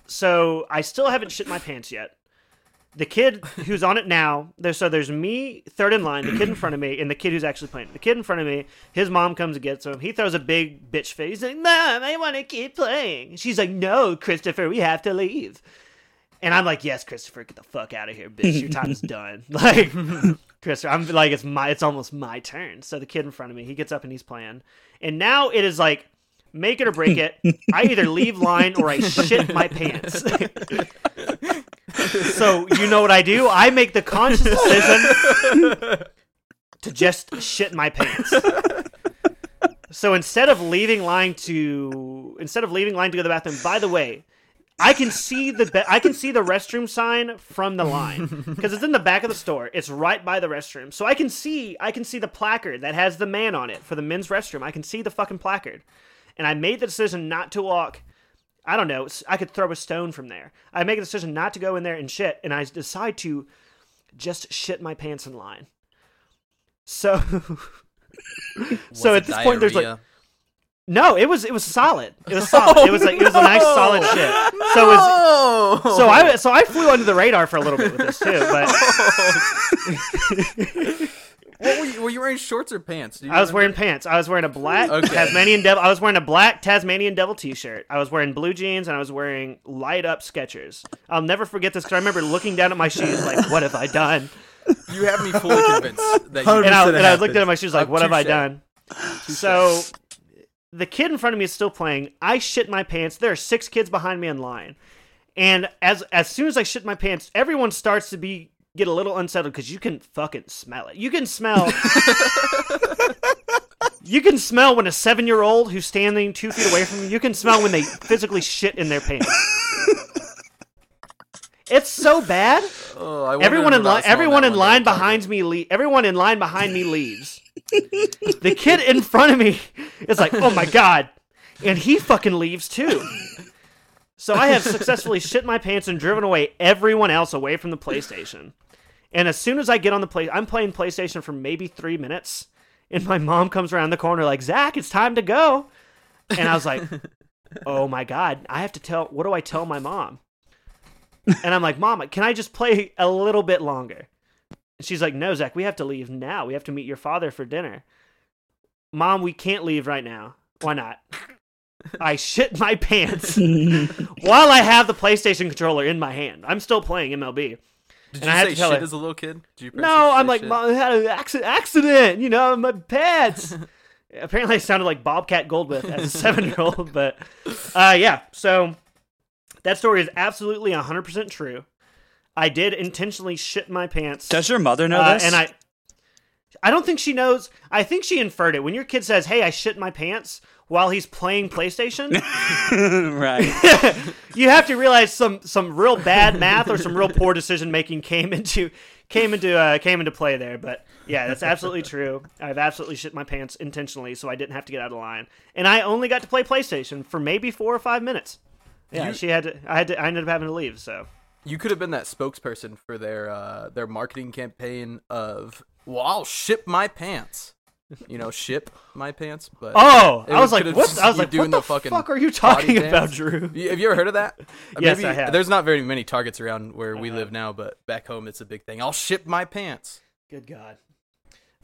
so I still haven't shit my pants yet. The kid who's on it now, there's, so there's me, third in line, the kid in front of me, and the kid who's actually playing. The kid in front of me, his mom comes and gets him. He throws a big bitch fit. He's like, Mom, I want to keep playing. She's like, no, Christopher, we have to leave. And I'm like, yes, Christopher, get the fuck out of here, bitch. Your time is done. Like, Christopher, I'm like, it's my, it's almost my turn. So the kid in front of me, he gets up and he's playing. And now it is like, make it or break it. I either leave line or I shit my pants. So you know what I do? I make the conscious decision to just shit my pants. So instead of leaving line to instead of leaving line to go to the bathroom, by the way, I can see the be- I can see the restroom sign from the line because it's in the back of the store. It's right by the restroom, so I can see I can see the placard that has the man on it for the men's restroom. I can see the fucking placard, and I made the decision not to walk. I don't know. I could throw a stone from there. I make a decision not to go in there and shit, and I decide to just shit my pants in line. So, so at this diarrhea? point, there's like, no, it was it was solid. It was solid. Oh, it was like it was no! a nice solid shit. No! So it was, so I so I flew under the radar for a little bit with this too. But what were you, were you wearing shorts or pants? I was wearing pants. I was wearing a black okay. Tasmanian devil. I was wearing a black Tasmanian devil t-shirt. I was wearing blue jeans and I was wearing light up Skechers. I'll never forget this because I remember looking down at my shoes like, what have I done? You have me fully convinced that you and I, and I looked down at my shoes like, what have I done? So the kid in front of me is still playing. I shit my pants. There are six kids behind me in line. And as as soon as I shit my pants, everyone starts to be get a little unsettled because you can fucking smell it. You can smell you can smell when a seven-year-old who's standing two feet away from you, you can smell when they physically shit in their pants. It's so bad. Oh, I everyone in, li- everyone in line behind me le- everyone in line behind me leaves. The kid in front of me is like, oh my God. And he fucking leaves too. So I have successfully shit my pants and driven away everyone else away from the PlayStation. And as soon as I get on the play, I'm playing PlayStation for maybe three minutes, and my mom comes around the corner like, Zach, it's time to go. And I was like, oh my God, I have to tell, what do I tell my mom? And I'm like, Mom, can I just play a little bit longer? And she's like, no, Zach, we have to leave now. We have to meet your father for dinner. Mom, we can't leave right now. Why not? I shit my pants while I have the PlayStation controller in my hand. I'm still playing M L B. Did and you I say to tell shit her, as a little kid? Did you no, I'm like, shit? Mom, I had an accident, you know, my pants. Apparently I sounded like Bobcat Goldthwait as a seven-year-old, but uh, yeah. So that story is absolutely one hundred percent true. I did intentionally shit my pants. Does your mother know uh, this? And I I don't think she knows. I think she inferred it. When your kid says, hey, I shit my pants while he's playing PlayStation. Right. You have to realize some, some real bad math or some real poor decision making came into came into uh, came into play there. But yeah, that's absolutely true. I've absolutely shit my pants intentionally, so I didn't have to get out of line, and I only got to play PlayStation for maybe four or five minutes. Yeah, you, she had to, I had to. I ended up having to leave. So you could have been that spokesperson for their uh, their marketing campaign of, well, I'll ship my pants. You know, ship my pants. But oh, I was like, what? I was like, what the fuck are you talking about, Drew? Have you ever heard of that? Yes, I have. There's not very many Targets around where we live now, but back home it's a big thing. I'll ship my pants. Good God.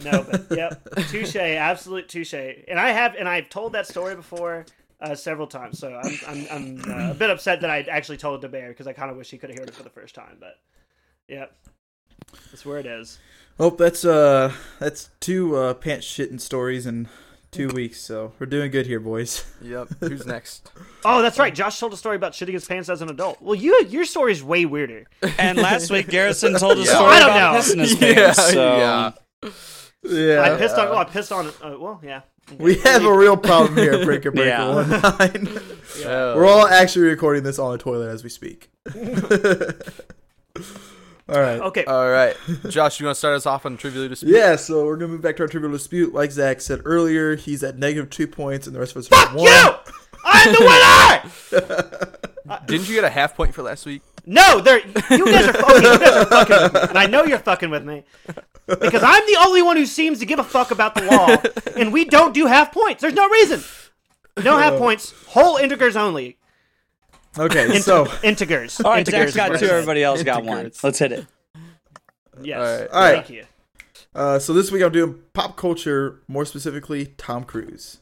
No, but yep, touche, absolute touche. And I have, and I've told that story before uh, several times. So I'm, I'm, I'm uh, a bit upset that I actually told it to Bear because I kind of wish he could have heard it for the first time. But yep, that's where it is. Oh, that's uh, that's two uh, pants shitting stories in two weeks, so we're doing good here, boys. Yep. Who's next? Oh, that's right. Josh told a story about shitting his pants as an adult. Well, you your story's way weirder. And last week, Garrison told a story yeah. about pissing his yeah, pants. So. Yeah. Yeah. I pissed on. Oh, I pissed on. Uh, well, yeah. We have a real problem here, Breaker Breaker yeah. One Nine. Yeah. We're all actually recording this on the toilet as we speak. All right. Okay. All right. Josh, you want to start us off on Trivial Dispute? Yeah, so we're going to move back to our Trivial Dispute. Like Zach said earlier, he's at negative two points, and the rest of us are at one. Fuck you! I'm the winner! Didn't you get a half point for last week? No! They're, you guys are fucking, you guys are fucking with me, and I know you're fucking with me, because I'm the only one who seems to give a fuck about the law, and we don't do half points. There's no reason. No half points. Whole integers only. Okay, Int- so integers. All right, Zach's got two. Everybody else integers. Got one. Let's hit it. Yes. All right. All right. Thank you. Uh, so this week I'm doing pop culture, more specifically Tom Cruise.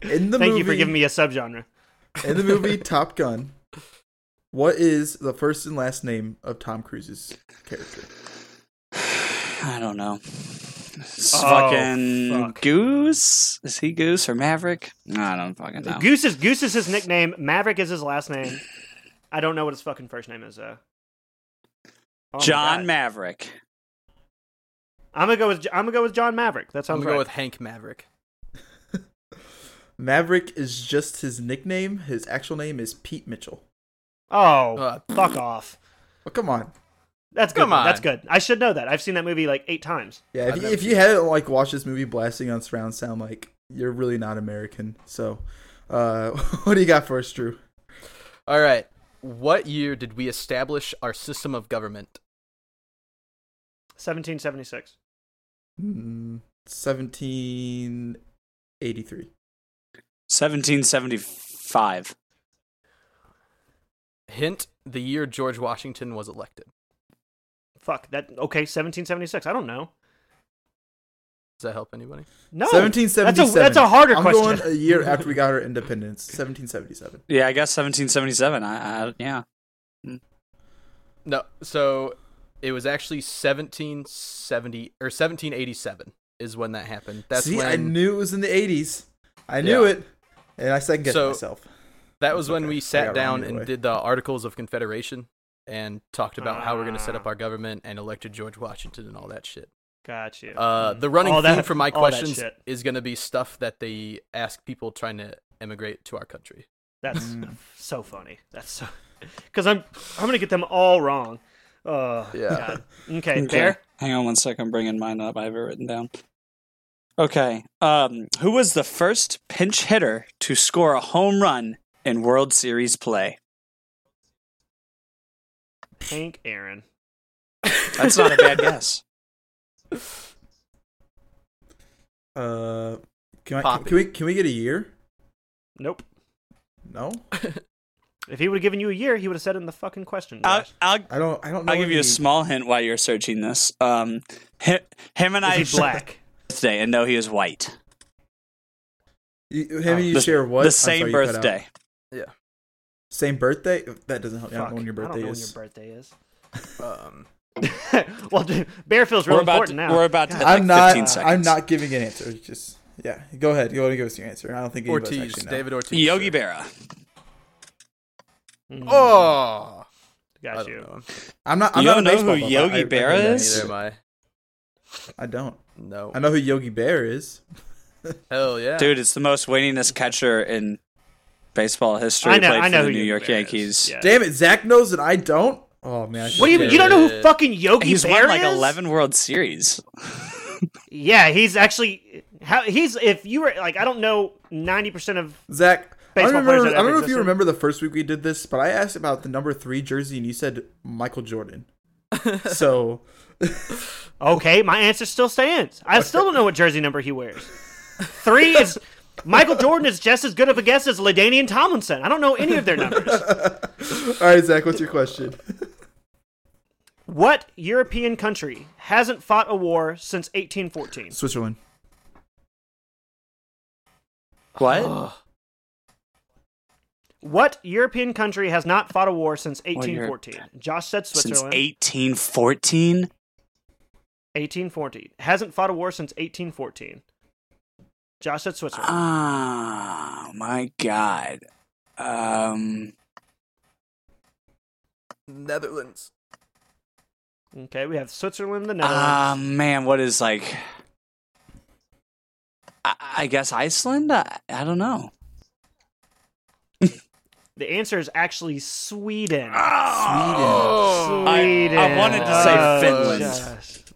In the Thank movie, you for giving me a subgenre. In the movie Top Gun, what is the first and last name of Tom Cruise's character? I don't know. Oh, fucking fuck. Goose? Is he Goose or Maverick? No, I don't fucking know. Goose is Goose is his nickname. Maverick is his last name. I don't know what his fucking first name is though. Oh, John Maverick. I'm gonna go with I'm gonna go with John Maverick. That sounds I'm gonna right. go with Hank Maverick. Maverick is just his nickname. His actual name is Pete Mitchell. Oh, uh, fuck off! Well, come on. That's good. Come on. That's good. I should know that. I've seen that movie like eight times. Yeah, if you, if you haven't like watched this movie blasting on surround sound, like you're really not American. So, uh, what do you got for us, Drew? All right. What year did we establish our system of government? seventeen seventy-six. Mm, seventeen eighty-three. seventeen seventy-five. Hint: the year George Washington was elected. Fuck that. Okay, seventeen seventy-six. I don't know. Does that help anybody? No. seventeen seventy-seven. That's a, that's a harder I'm question. I'm going a year after we got our independence. seventeen seventy-seven. Yeah, I guess seventeen seventy-seven. I, I yeah. No, so it was actually seventeen seventy or seventeen eighty-seven is when that happened. That's See, when I knew it was in the eighties. I knew yeah. it, and I second guessed so, myself. That was when okay. we sat down and way. did the Articles of Confederation. And talked about ah. how we're going to set up our government and elected George Washington and all that shit. Gotcha. Uh, the running all theme that, for my questions is going to be stuff that they ask people trying to emigrate to our country. That's so funny. That's so because I'm I'm going to get them all wrong. Oh, yeah. God. Okay, Bear. Okay. Hang on one second. I'm bringing mine up. I have it written down. Okay. Um, who was the first pinch hitter to score a home run in World Series play? Hank Aaron. That's not a bad guess. Uh, can, I, can, can we can we get a year? Nope. No. If he would have given you a year, he would have said it in the fucking question. I'll, I'll, I don't. I don't. Know I'll give you he... a small hint while you're searching this. Um, him, him and is I he black birthday, and no, he is white. You, him um, and you the, share what? The same sorry, birthday. Yeah. Same birthday? That doesn't help. Fuck. I don't know when your birthday is. I don't know is. when your birthday is. Um, well, dude, Bear feels real important to, now. We're about to God, I'm like not, fifteen seconds. I'm not giving an answer. It's just yeah. Go ahead. You want to give us your answer? I don't think Ortiz, anybody actually knows. David Ortiz, Yogi Berra. Mm. Oh, got you. Know. I'm not. I'm you don't not know who Yogi Berra is? Neither am I. I don't. No. I know who Yogi Berra is. Hell yeah, dude! It's the most winningest catcher in baseball history. I know, played I know for the New York Yankees. Yeah. Damn it, Zach knows that I don't. Oh man! What do you? You don't know who fucking Yogi he's Bear is? He's won like eleven World Series. Yeah, he's actually. How he's if you were like I don't know ninety percent of Zach. I don't, remember, I don't know if you remember the first week we did this, but I asked about the number three jersey, and you said Michael Jordan. So, okay, my answer still stands. I still don't know what jersey number he wears. Three is Michael Jordan is just as good of a guess as LaDainian Tomlinson. I don't know any of their numbers. All right, Zach, what's your question? What European country hasn't fought a war since eighteen fourteen? Switzerland. What? What European country has not fought a war since eighteen fourteen? Josh said Switzerland. Since eighteen fourteen? eighteen fourteen. Hasn't fought a war since eighteen fourteen. Josh said Switzerland. Oh, my God. Um, Netherlands. Okay, we have Switzerland, the Netherlands. Ah, uh, man, what is like... I, I guess Iceland? I, I don't know. The answer is actually Sweden. Oh, Sweden. Sweden. I, I wanted to say oh, Finland.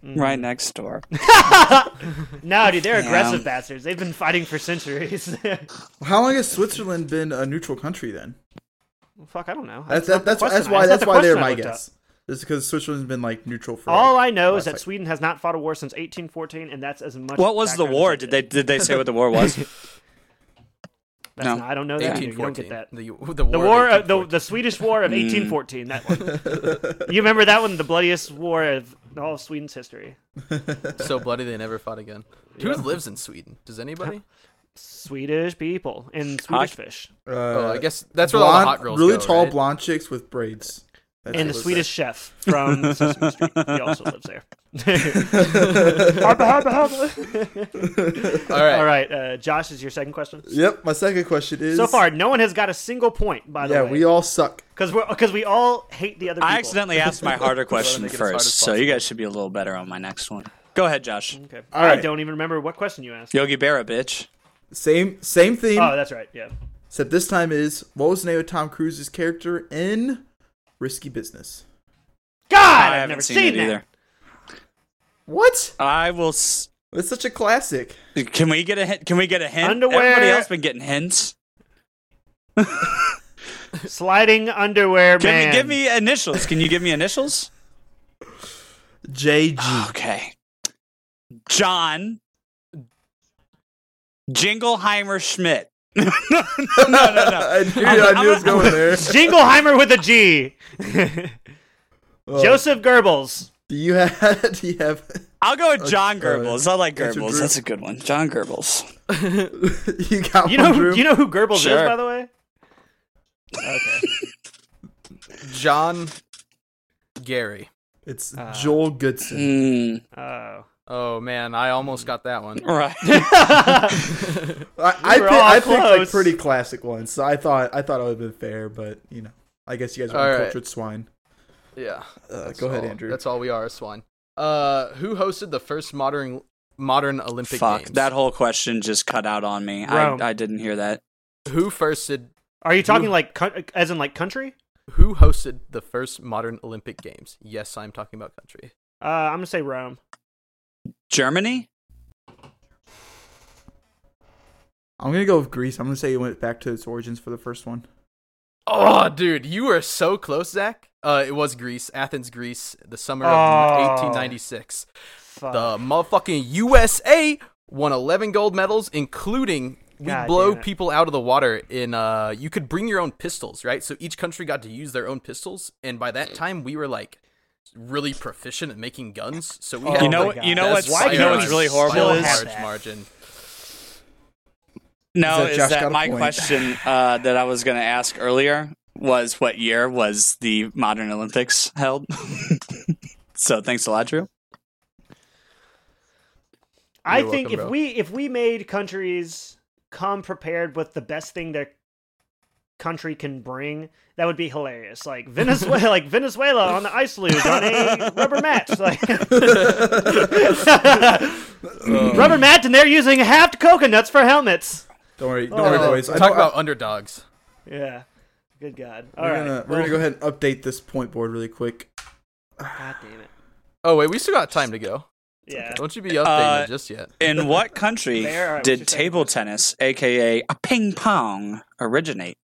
Mm. Right next door. No, dude, they're Damn. aggressive bastards. They've been fighting for centuries. How long has Switzerland been a neutral country then? Well, fuck, I don't know. That's, that's, that's, that's why, that's that's why the they're my guess. Up. It's because Switzerland's been like neutral for. All like, I know is that like... Sweden has not fought a war since eighteen fourteen, and that's as much. What was the war? Did they did they say what the war was? That's no, not, I don't know that. You don't get that. The, the war, the, war of, the, the Swedish War of eighteen fourteen. That one. You remember that one? The bloodiest war of all of Sweden's history. So bloody they never fought again. Yeah. Who lives in Sweden? Does anybody? Swedish people and Swedish hot, fish. Uh, oh, I guess that's where blonde, all the hot girls really go, tall right? blonde chicks with braids. That's and the Swedish there. Chef from Sesame Street. He also lives there. Harper, Harper, Harper. All right. All right. Uh, Josh, is your second question? Yep. My second question is... So far, no one has got a single point, by the yeah, way. Yeah, we all suck. Because we all hate the other people. I accidentally asked my harder question first, so you guys should be a little better on my next one. Go ahead, Josh. Okay. All right. I don't even remember what question you asked. Yogi Berra, bitch. Same, same theme. Oh, that's right. Yeah. Except this time is, what was the name of Tom Cruise's character in... Risky Business. God, I've I haven't never seen, seen it that. Either. What? I will. S- it's such a classic. Can we get a hint? Can we get a hint? Underwear. Everybody else been getting hints. Sliding underwear can man. You give me initials. Can you give me initials? J G. Okay. John. Jingleheimer Schmidt. no, no, no, no. I knew, I knew it was going there. Jingleheimer with a G. Oh. Joseph Goebbels. Do you have... Do you have I'll go with John uh, Goebbels. I like Goebbels. That's a good one. John Goebbels. You got you one, know who, Drew? You know who Goebbels sure. is, by the way? Okay. John Gary. It's uh, Joel Goodson. Mm. Oh. Oh, man, I almost got that one. Right. I, I, pick, I picked like pretty classic ones, so I thought I thought it would have been fair, but, you know, I guess you guys are cultured swine. Yeah. Uh, go all, ahead, Andrew. That's all we are, a swine. Uh, who hosted the first modern modern Olympic Fuck, Games? Fuck, that whole question just cut out on me. I, I didn't hear that. Who first did... Are you talking who, like as in like country? Who hosted the first modern Olympic Games? Yes, I'm talking about country. Uh, I'm going to say Rome. Germany? I'm going to go with Greece. I'm going to say it went back to its origins for the first one. Oh, dude, you were so close, Zach. Uh, it was Greece. Athens, Greece, the summer of oh, eighteen ninety-six. Fuck. The motherfucking U S A won eleven gold medals, including we God blow people out of the water in, uh, you could bring your own pistols, right? So each country got to use their own pistols. And by that time, we were like, really proficient at making guns, so we oh, you know you know what's you know what's really horrible is large margin. No, is that, is that my point? Question uh, that I was going to ask earlier was what year was the modern Olympics held? So thanks a lot, Drew. I You're think welcome, if bro. we if we made countries come prepared with the best thing they're country can bring, that would be hilarious. Like Venezuela, like Venezuela on the ice luge on a rubber mat, like um, rubber mat, and they're using halved coconuts for helmets. Don't worry, don't oh, worry, boys. Talk about underdogs. Yeah, Good God. All we're right. Gonna, we're well, going to go ahead and update this point board really quick. God damn it. Oh, wait. We still got time to go. It's yeah. Okay. Don't you be updating uh, just yet. In what country there, right, did table tennis, a k a a ping pong, originate?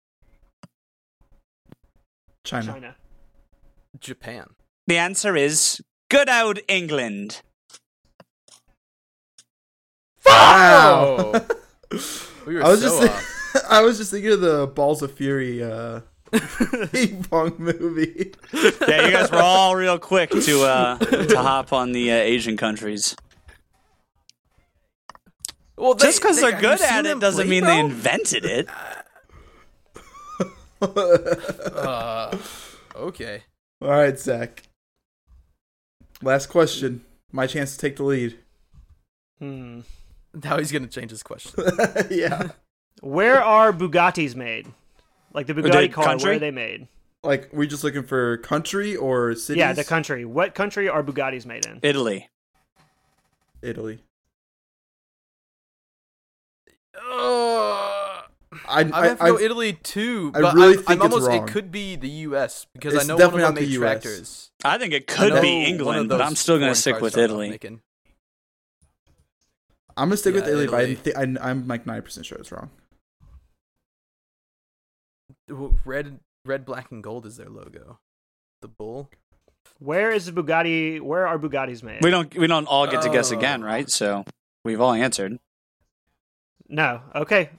China. China. Japan. The answer is good old England. Wow. we were I was so just off. I was just thinking of the Balls of Fury uh, ping pong movie. Yeah, you guys were all real quick to uh, to hop on the uh, Asian countries. Well, they, just because they, they're good at it doesn't mean they invented it. uh, okay. All right, Zach. Last question. My chance to take the lead. Hmm. Now he's going to change his question. Yeah. Where are Bugattis made? Like the Bugatti car, country? Where are they made? Like, we just looking for country or cities? Yeah, the country. What country are Bugattis made in? Italy. Italy. Uh, I, I, I have to go I, Italy too, but I really I'm, think I'm it's almost, wrong. It could be the U S because it's I know one of them made U S tractors. I think it could be England, but I'm still going to stick with Italy. Making. I'm going to stick yeah, with Italy, Italy. But I th- I, I'm like ninety percent sure it's wrong. Red, red, black, and gold is their logo. The bull. Where is the Bugatti? Where are Bugattis made? We don't We don't all get to oh. guess again, right? So we've all answered. No. Okay.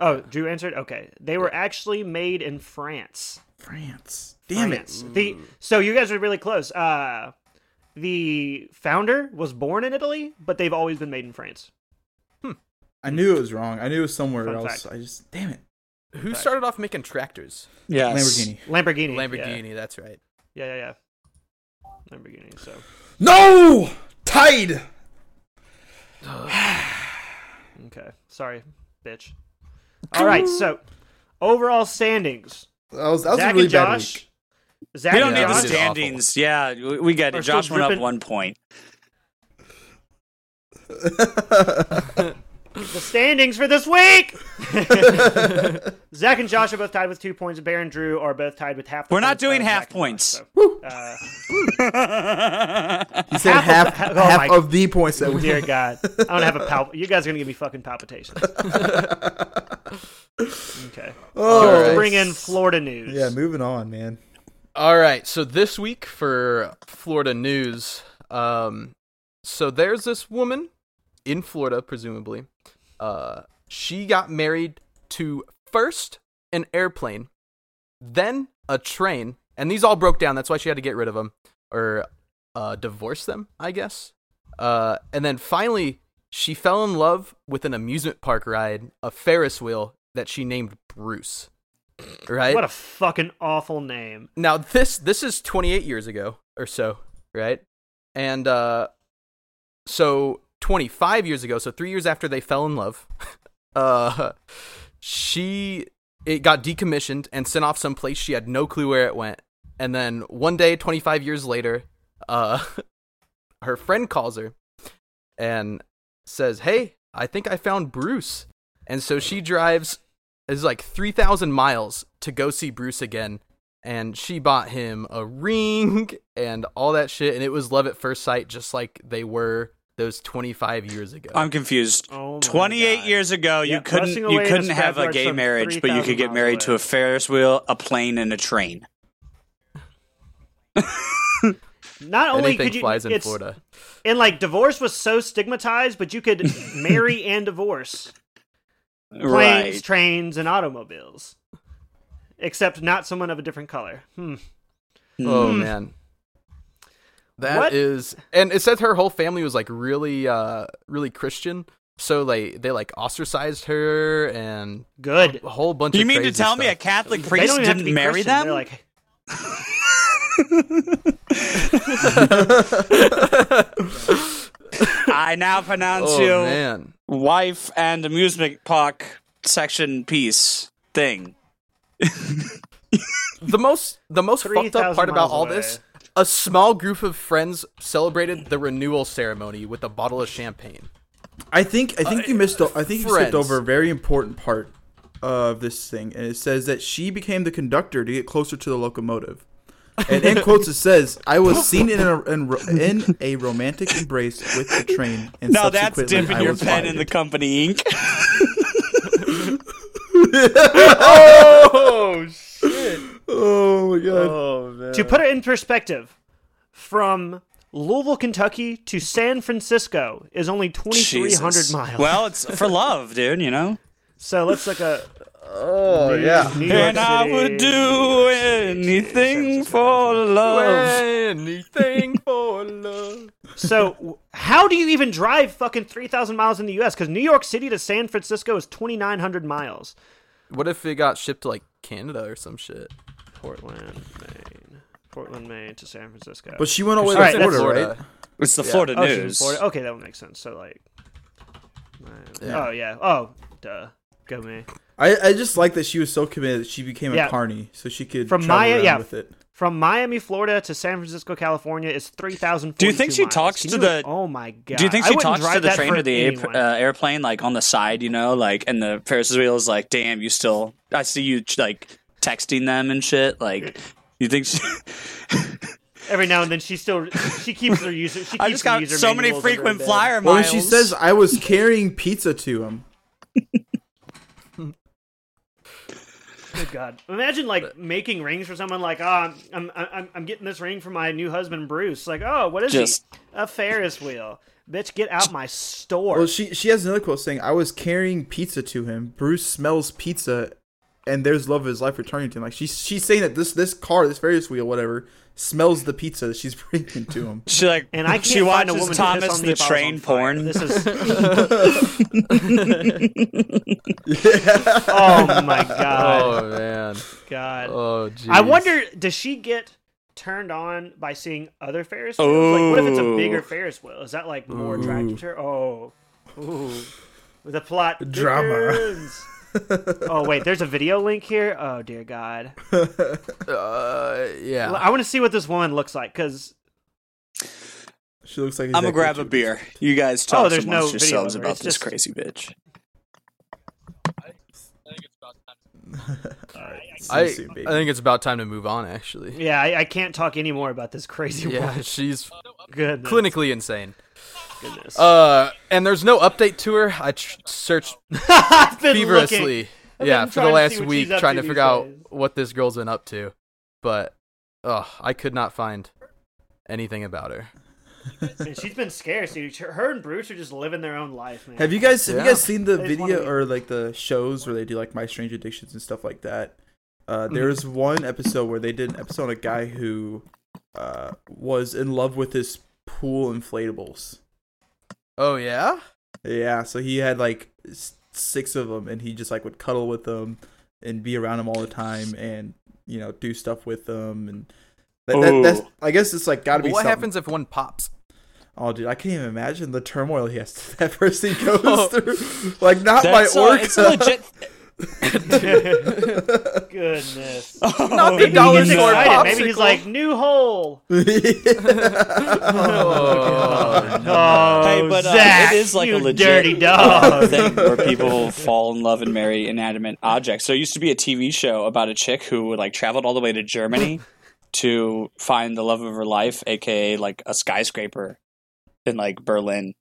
Oh, Drew answered? Okay. They were actually made in France. France. Damn France. It. The, so you guys are really close. Uh... The founder was born in Italy, but they've always been made in France. Hmm. I knew it was wrong. I knew it was somewhere Fun else. Fact. I just damn it. Who fact. started off making tractors? Yeah, Lamborghini. Lamborghini. Lamborghini. Yeah. That's right. Yeah, yeah, yeah. Lamborghini. So no, tied. Okay, sorry, bitch. All right. So overall standings. That was that was Zach a really and Josh, bad week. Zach we don't need the standings. Yeah, we get it. Josh went up one point. The standings for this week. Zach and Josh are both tied with two points. Bear and Drew are both tied with half. The We're not doing half Zach points. Josh, so, uh, you said half of, half, oh half of the points that we. Dear God, I don't have a palp. You guys are gonna give me fucking palpitations. Okay. Oh, right. Bring in Florida news. Yeah, moving on, man. All right, so this week for Florida news, um, so there's this woman in Florida, presumably. Uh, she got married to first an airplane, then a train, and these all broke down. That's why she had to get rid of them or uh, divorce them, I guess. Uh, and then finally, she fell in love with an amusement park ride, a Ferris wheel that she named Bruce. Right? What a fucking awful name. Now this this is twenty-eight years ago or so, right? And uh, so twenty-five years ago, so three years after they fell in love, uh, she it got decommissioned and sent off someplace she had no clue where it went. And then one day, twenty-five years later, uh, her friend calls her and says, "Hey, I think I found Bruce." And so she drives. It's like three thousand miles to go see Bruce again. And she bought him a ring and all that shit. And it was love at first sight, just like they were those twenty-five years ago. I'm confused. Oh twenty-eight God. Years ago, yeah, you couldn't you couldn't have a gay marriage, three, but you could get married away. To a Ferris wheel, a plane, and a train. Not only Anything could you, flies in it's, Florida. And like divorce was so stigmatized, but you could marry and divorce. Planes, right. Trains, and automobiles. Except not someone of a different color. Hmm. Oh, hmm. man. That what? Is... And it said her whole family was, like, really uh, really Christian. So like, they, like, ostracized her and... Good. A whole bunch you of You mean to tell stuff. Me a Catholic priest didn't marry Christian. Them? They're like... I now pronounce oh, you... man. Wife and amusement park section piece thing. the most the most fucked up part about all away. This, a small group of friends celebrated the renewal ceremony with a bottle of champagne. I think I think uh, you missed. O- I think friends. You skipped over a very important part of this thing, and it says that she became the conductor to get closer to the locomotive. And in quotes it says, "I was seen in a in, in a romantic embrace with the train." And now that's dipping your pen in the company ink. Oh shit! Oh my god! Oh, man. To put it in perspective, from Louisville, Kentucky to San Francisco is only twenty-three hundred miles. Well, it's for love, dude. You know. So let's look at. Oh, New, yeah. New and I would do anything for love. Anything for love. So how do you even drive fucking three thousand miles in the U S? Because New York City to San Francisco is twenty-nine hundred miles. What if it got shipped to, like, Canada or some shit? Portland, Maine. Portland, Maine to San Francisco. But she went all the way to Florida, Florida, right? It's the yeah. Florida oh, news. Florida. Okay, that would make sense. So, like... Yeah. Oh, yeah. Oh, duh. Go me. I, I just like that she was so committed that she became yeah. a carny, so she could from travel Maya, yeah. with it. From Miami, Florida to San Francisco, California is three thousand. Do you think she miles. talks Can to you, the? Oh my god! Do you think she talks to the train or the air, uh, airplane like on the side? You know, like, and the Ferris wheel is like, "Damn, you still." I see you like texting them and shit. Like, you think she? Every now and then she still she keeps her user. She keeps I just got user so many frequent flyer miles. Well, she says, "I was carrying pizza to him." Good God! Imagine like but, making rings for someone. Like, ah, oh, I'm, I'm, I'm, I'm getting this ring for my new husband, Bruce. Like, oh, what is just, he? A Ferris wheel, bitch! Get out my store. Well, she, she has another quote saying, "I was carrying pizza to him. Bruce smells pizza, and there's love of his life returning to him." Like, she's, she's saying that this, this car, this Ferris wheel, whatever, smells the pizza that she's bringing to him. She like, and I can't she find watches a woman Thomas the Train porn. This is. Yeah. Oh my god! Oh man! God! Oh jeez! I wonder, does she get turned on by seeing other Ferris wheels? Ooh. Like, what if it's a bigger Ferris wheel? Is that like more Ooh. attractive to her? Oh, Ooh. The plot drama. Begins. Oh wait, there's a video link here. Oh dear God. Uh, yeah. I want to see what this woman looks like because she looks like. Exactly I'm gonna grab a beer. You guys talk oh, there's amongst no yourselves about it's this just... crazy bitch. I think it's about time. Right. I, I think it's about time to move on. Actually. Yeah, I, I can't talk anymore about this crazy woman. Yeah, she's good. Clinically insane. Goodness. Uh, and there's no update to her. I tr- searched feverishly, yeah, for the last week trying to figure out what this girl's been up to, but oh, I could not find anything about her. Man, she's been scarce, dude. Her and Bruce are just living their own life, man. Have you guys have yeah. you guys seen the video or like the shows where they do like My Strange Addictions and stuff like that? Uh, there was one episode where they did an episode on a guy who uh was in love with his pool inflatables. Oh, yeah? Yeah, so he had, like, six of them, and he just, like, would cuddle with them and be around them all the time and, you know, do stuff with them. And that, that, that's, I guess it's, like, gotta be what something. What happens if one pops? Oh, dude, I can't even imagine the turmoil he has to, that person goes oh. through. Like, not that's my orca. It's legit... Goodness. Oh, not the dollar store popsicle. Maybe he's like, new hole. Yeah. Oh, no. Oh, hey, but uh, Zach, it is like you a legit dirty dog. Thing where people fall in love and marry inanimate objects. There used to be a T V show about a chick who like traveled all the way to Germany to find the love of her life, aka like a skyscraper in like Berlin,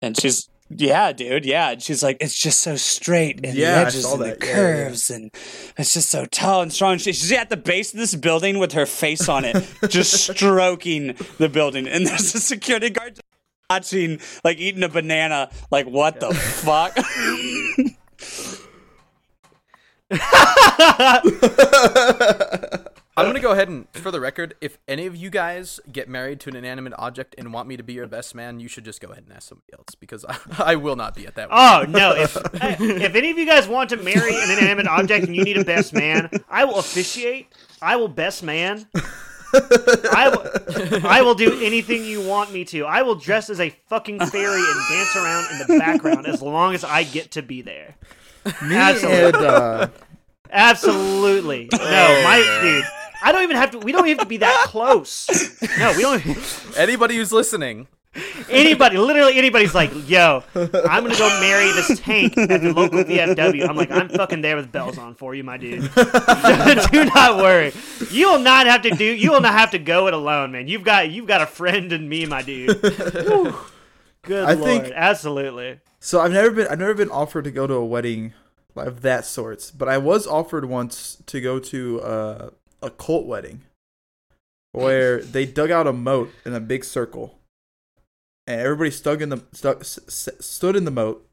and she's. Yeah, dude. Yeah, and she's like, it's just so straight and yeah, the edges and that. the curves, yeah, yeah. and it's just so tall and strong. She's at the base of this building with her face on it, just stroking the building. And there's a security guard just watching, like eating a banana. Like, what yeah. the fuck? I'm gonna go ahead and, for the record, if any of you guys get married to an inanimate object and want me to be your best man, you should just go ahead and ask somebody else because I, I will not be at that one. Oh no! If if any of you guys want to marry an inanimate object and you need a best man, I will officiate. I will best man. I will, I will do anything you want me to. I will dress as a fucking fairy and dance around in the background as long as I get to be there. Me absolutely, and, uh... absolutely. No, my dude. I don't even have to. We don't even have to be that close. No, we don't. Anybody who's listening, Anybody, literally anybody's like, yo, I'm going to go marry this tank at the local V F W. I'm like, I'm fucking there with bells on for you, my dude. Do not worry. You will not have to do, you will not have to go it alone, man. You've got, you've got a friend in me, my dude. Whew. Good I Lord. Think, Absolutely. So I've never been, I've never been offered to go to a wedding of that sorts, but I was offered once to go to uh, a cult wedding where they dug out a moat in a big circle. And everybody stuck in the stuck, stood in the moat,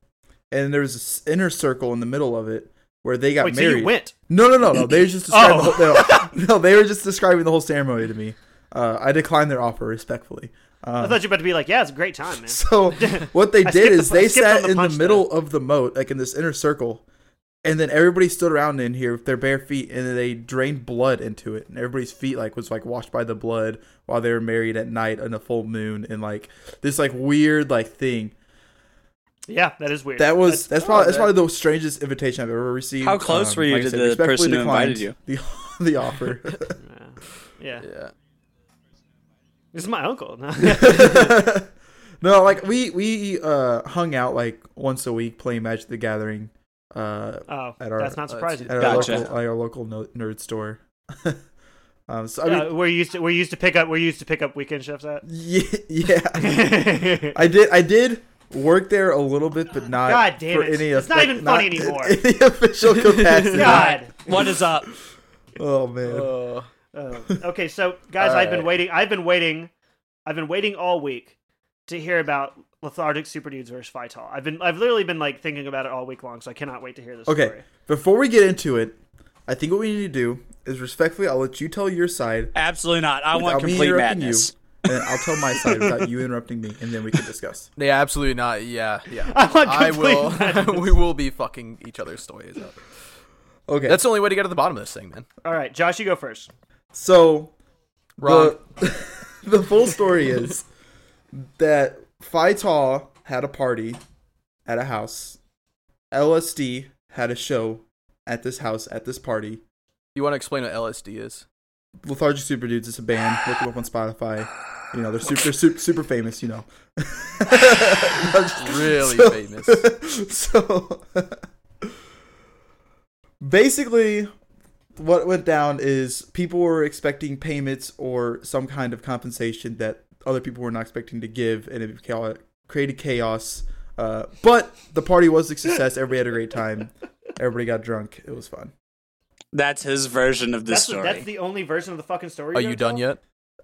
and there was this inner circle in the middle of it where they got Wait, married. So you went? No, no, no, no. They were just describing. oh. the whole, no, no, they were just describing the whole ceremony to me. Uh, I declined their offer respectfully. Um, I thought you were about to be like, "Yeah, it's a great time, man." So what they did is the, they sat the in the middle though. of the moat, like in this inner circle, and then everybody stood around in here with their bare feet, and then they drained blood into it, and everybody's feet like was like washed by the blood. While they were married at night on a full moon and like this like weird like thing. Yeah, that is weird. That was that's, that's probably that's probably the strangest invitation I've ever received. How close um, were you like to said, the person who invited you? The, the offer. yeah. yeah. This is my uncle. No, like we we uh, hung out like once a week playing Magic the Gathering. Uh, oh, at our, that's not surprising. At, at gotcha. Our local, like, our local nerd store. Um, so, I mean, uh, we're used to we're used to pick up we're used to pick up weekend chefs at. Yeah, yeah. I did I did work there a little bit, but not God damn it. for any It's of, not even not funny anymore. In the official capacity. God, what is up? Oh man. Uh, uh, okay, so guys, I've right. been waiting. I've been waiting. I've been waiting all week to hear about Lethargic Superdudes versus Phi Capital. I've been I've literally been like thinking about it all week long, so I cannot wait to hear this. Okay, story. Before we get into it, I think what we need to do. Is respectfully, I'll let you tell your side. Absolutely not. I want complete madness. You, and I'll tell my side without you interrupting me, and then we can discuss. Yeah, absolutely not. Yeah, yeah. I want I will. Madness. We will be fucking each other's stories up. Okay, that's the only way to get to the bottom of this thing, man. All right, Josh, you go first. So, the, the full story is that Phi Capital had a party at a house. L S D had a show at this house at this party. You want to explain what L S D is? Lethargic Superdudes is a band. Look them up on Spotify. You know, they're super, super, super famous, you know. really so, famous. So, basically, what went down is people were expecting payments or some kind of compensation that other people were not expecting to give, and it created chaos. Uh, but the party was a success. Everybody had a great time. Everybody got drunk. It was fun. That's his version of this that's, story. That's the only version of the fucking story. Are you done yet?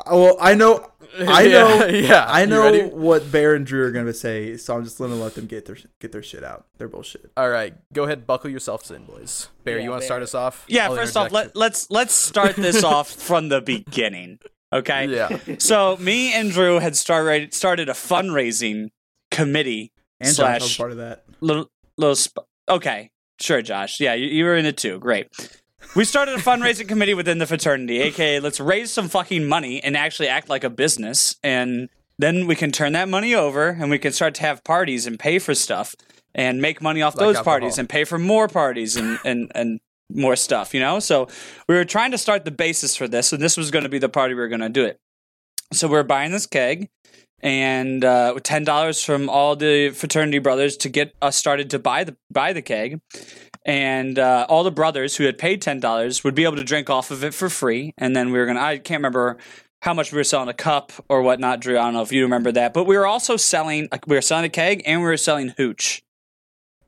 Well, I know, I know, yeah, yeah. I know what Bear and Drew are gonna say, so I'm just gonna let them get their get their shit out. They're bullshit. All right, go ahead, buckle yourselves in, boys. Bear, yeah, you want to start us off? Yeah, I'll first off, let, let's let's start this off from the beginning. Okay. Yeah. So me and Drew had started started a fundraising committee and slash was part of that little little. Sp- okay, sure, Josh. Yeah, you, you were in it too. Great. We started a fundraising committee within the fraternity, aka let's raise some fucking money and actually act like a business, and then we can turn that money over and we can start to have parties and pay for stuff and make money off like those alcohol. Parties and pay for more parties and, and, and more stuff, you know? So we were trying to start the basis for this, and this was going to be the party we were going to do it. So we we're buying this keg and uh, ten dollars from all the fraternity brothers to get us started to buy the buy the keg. And uh, all the brothers who had paid ten dollars would be able to drink off of it for free. And then we were going to – I can't remember how much we were selling a cup or whatnot, Drew. I don't know if you remember that. But we were also selling – we were selling a keg and we were selling hooch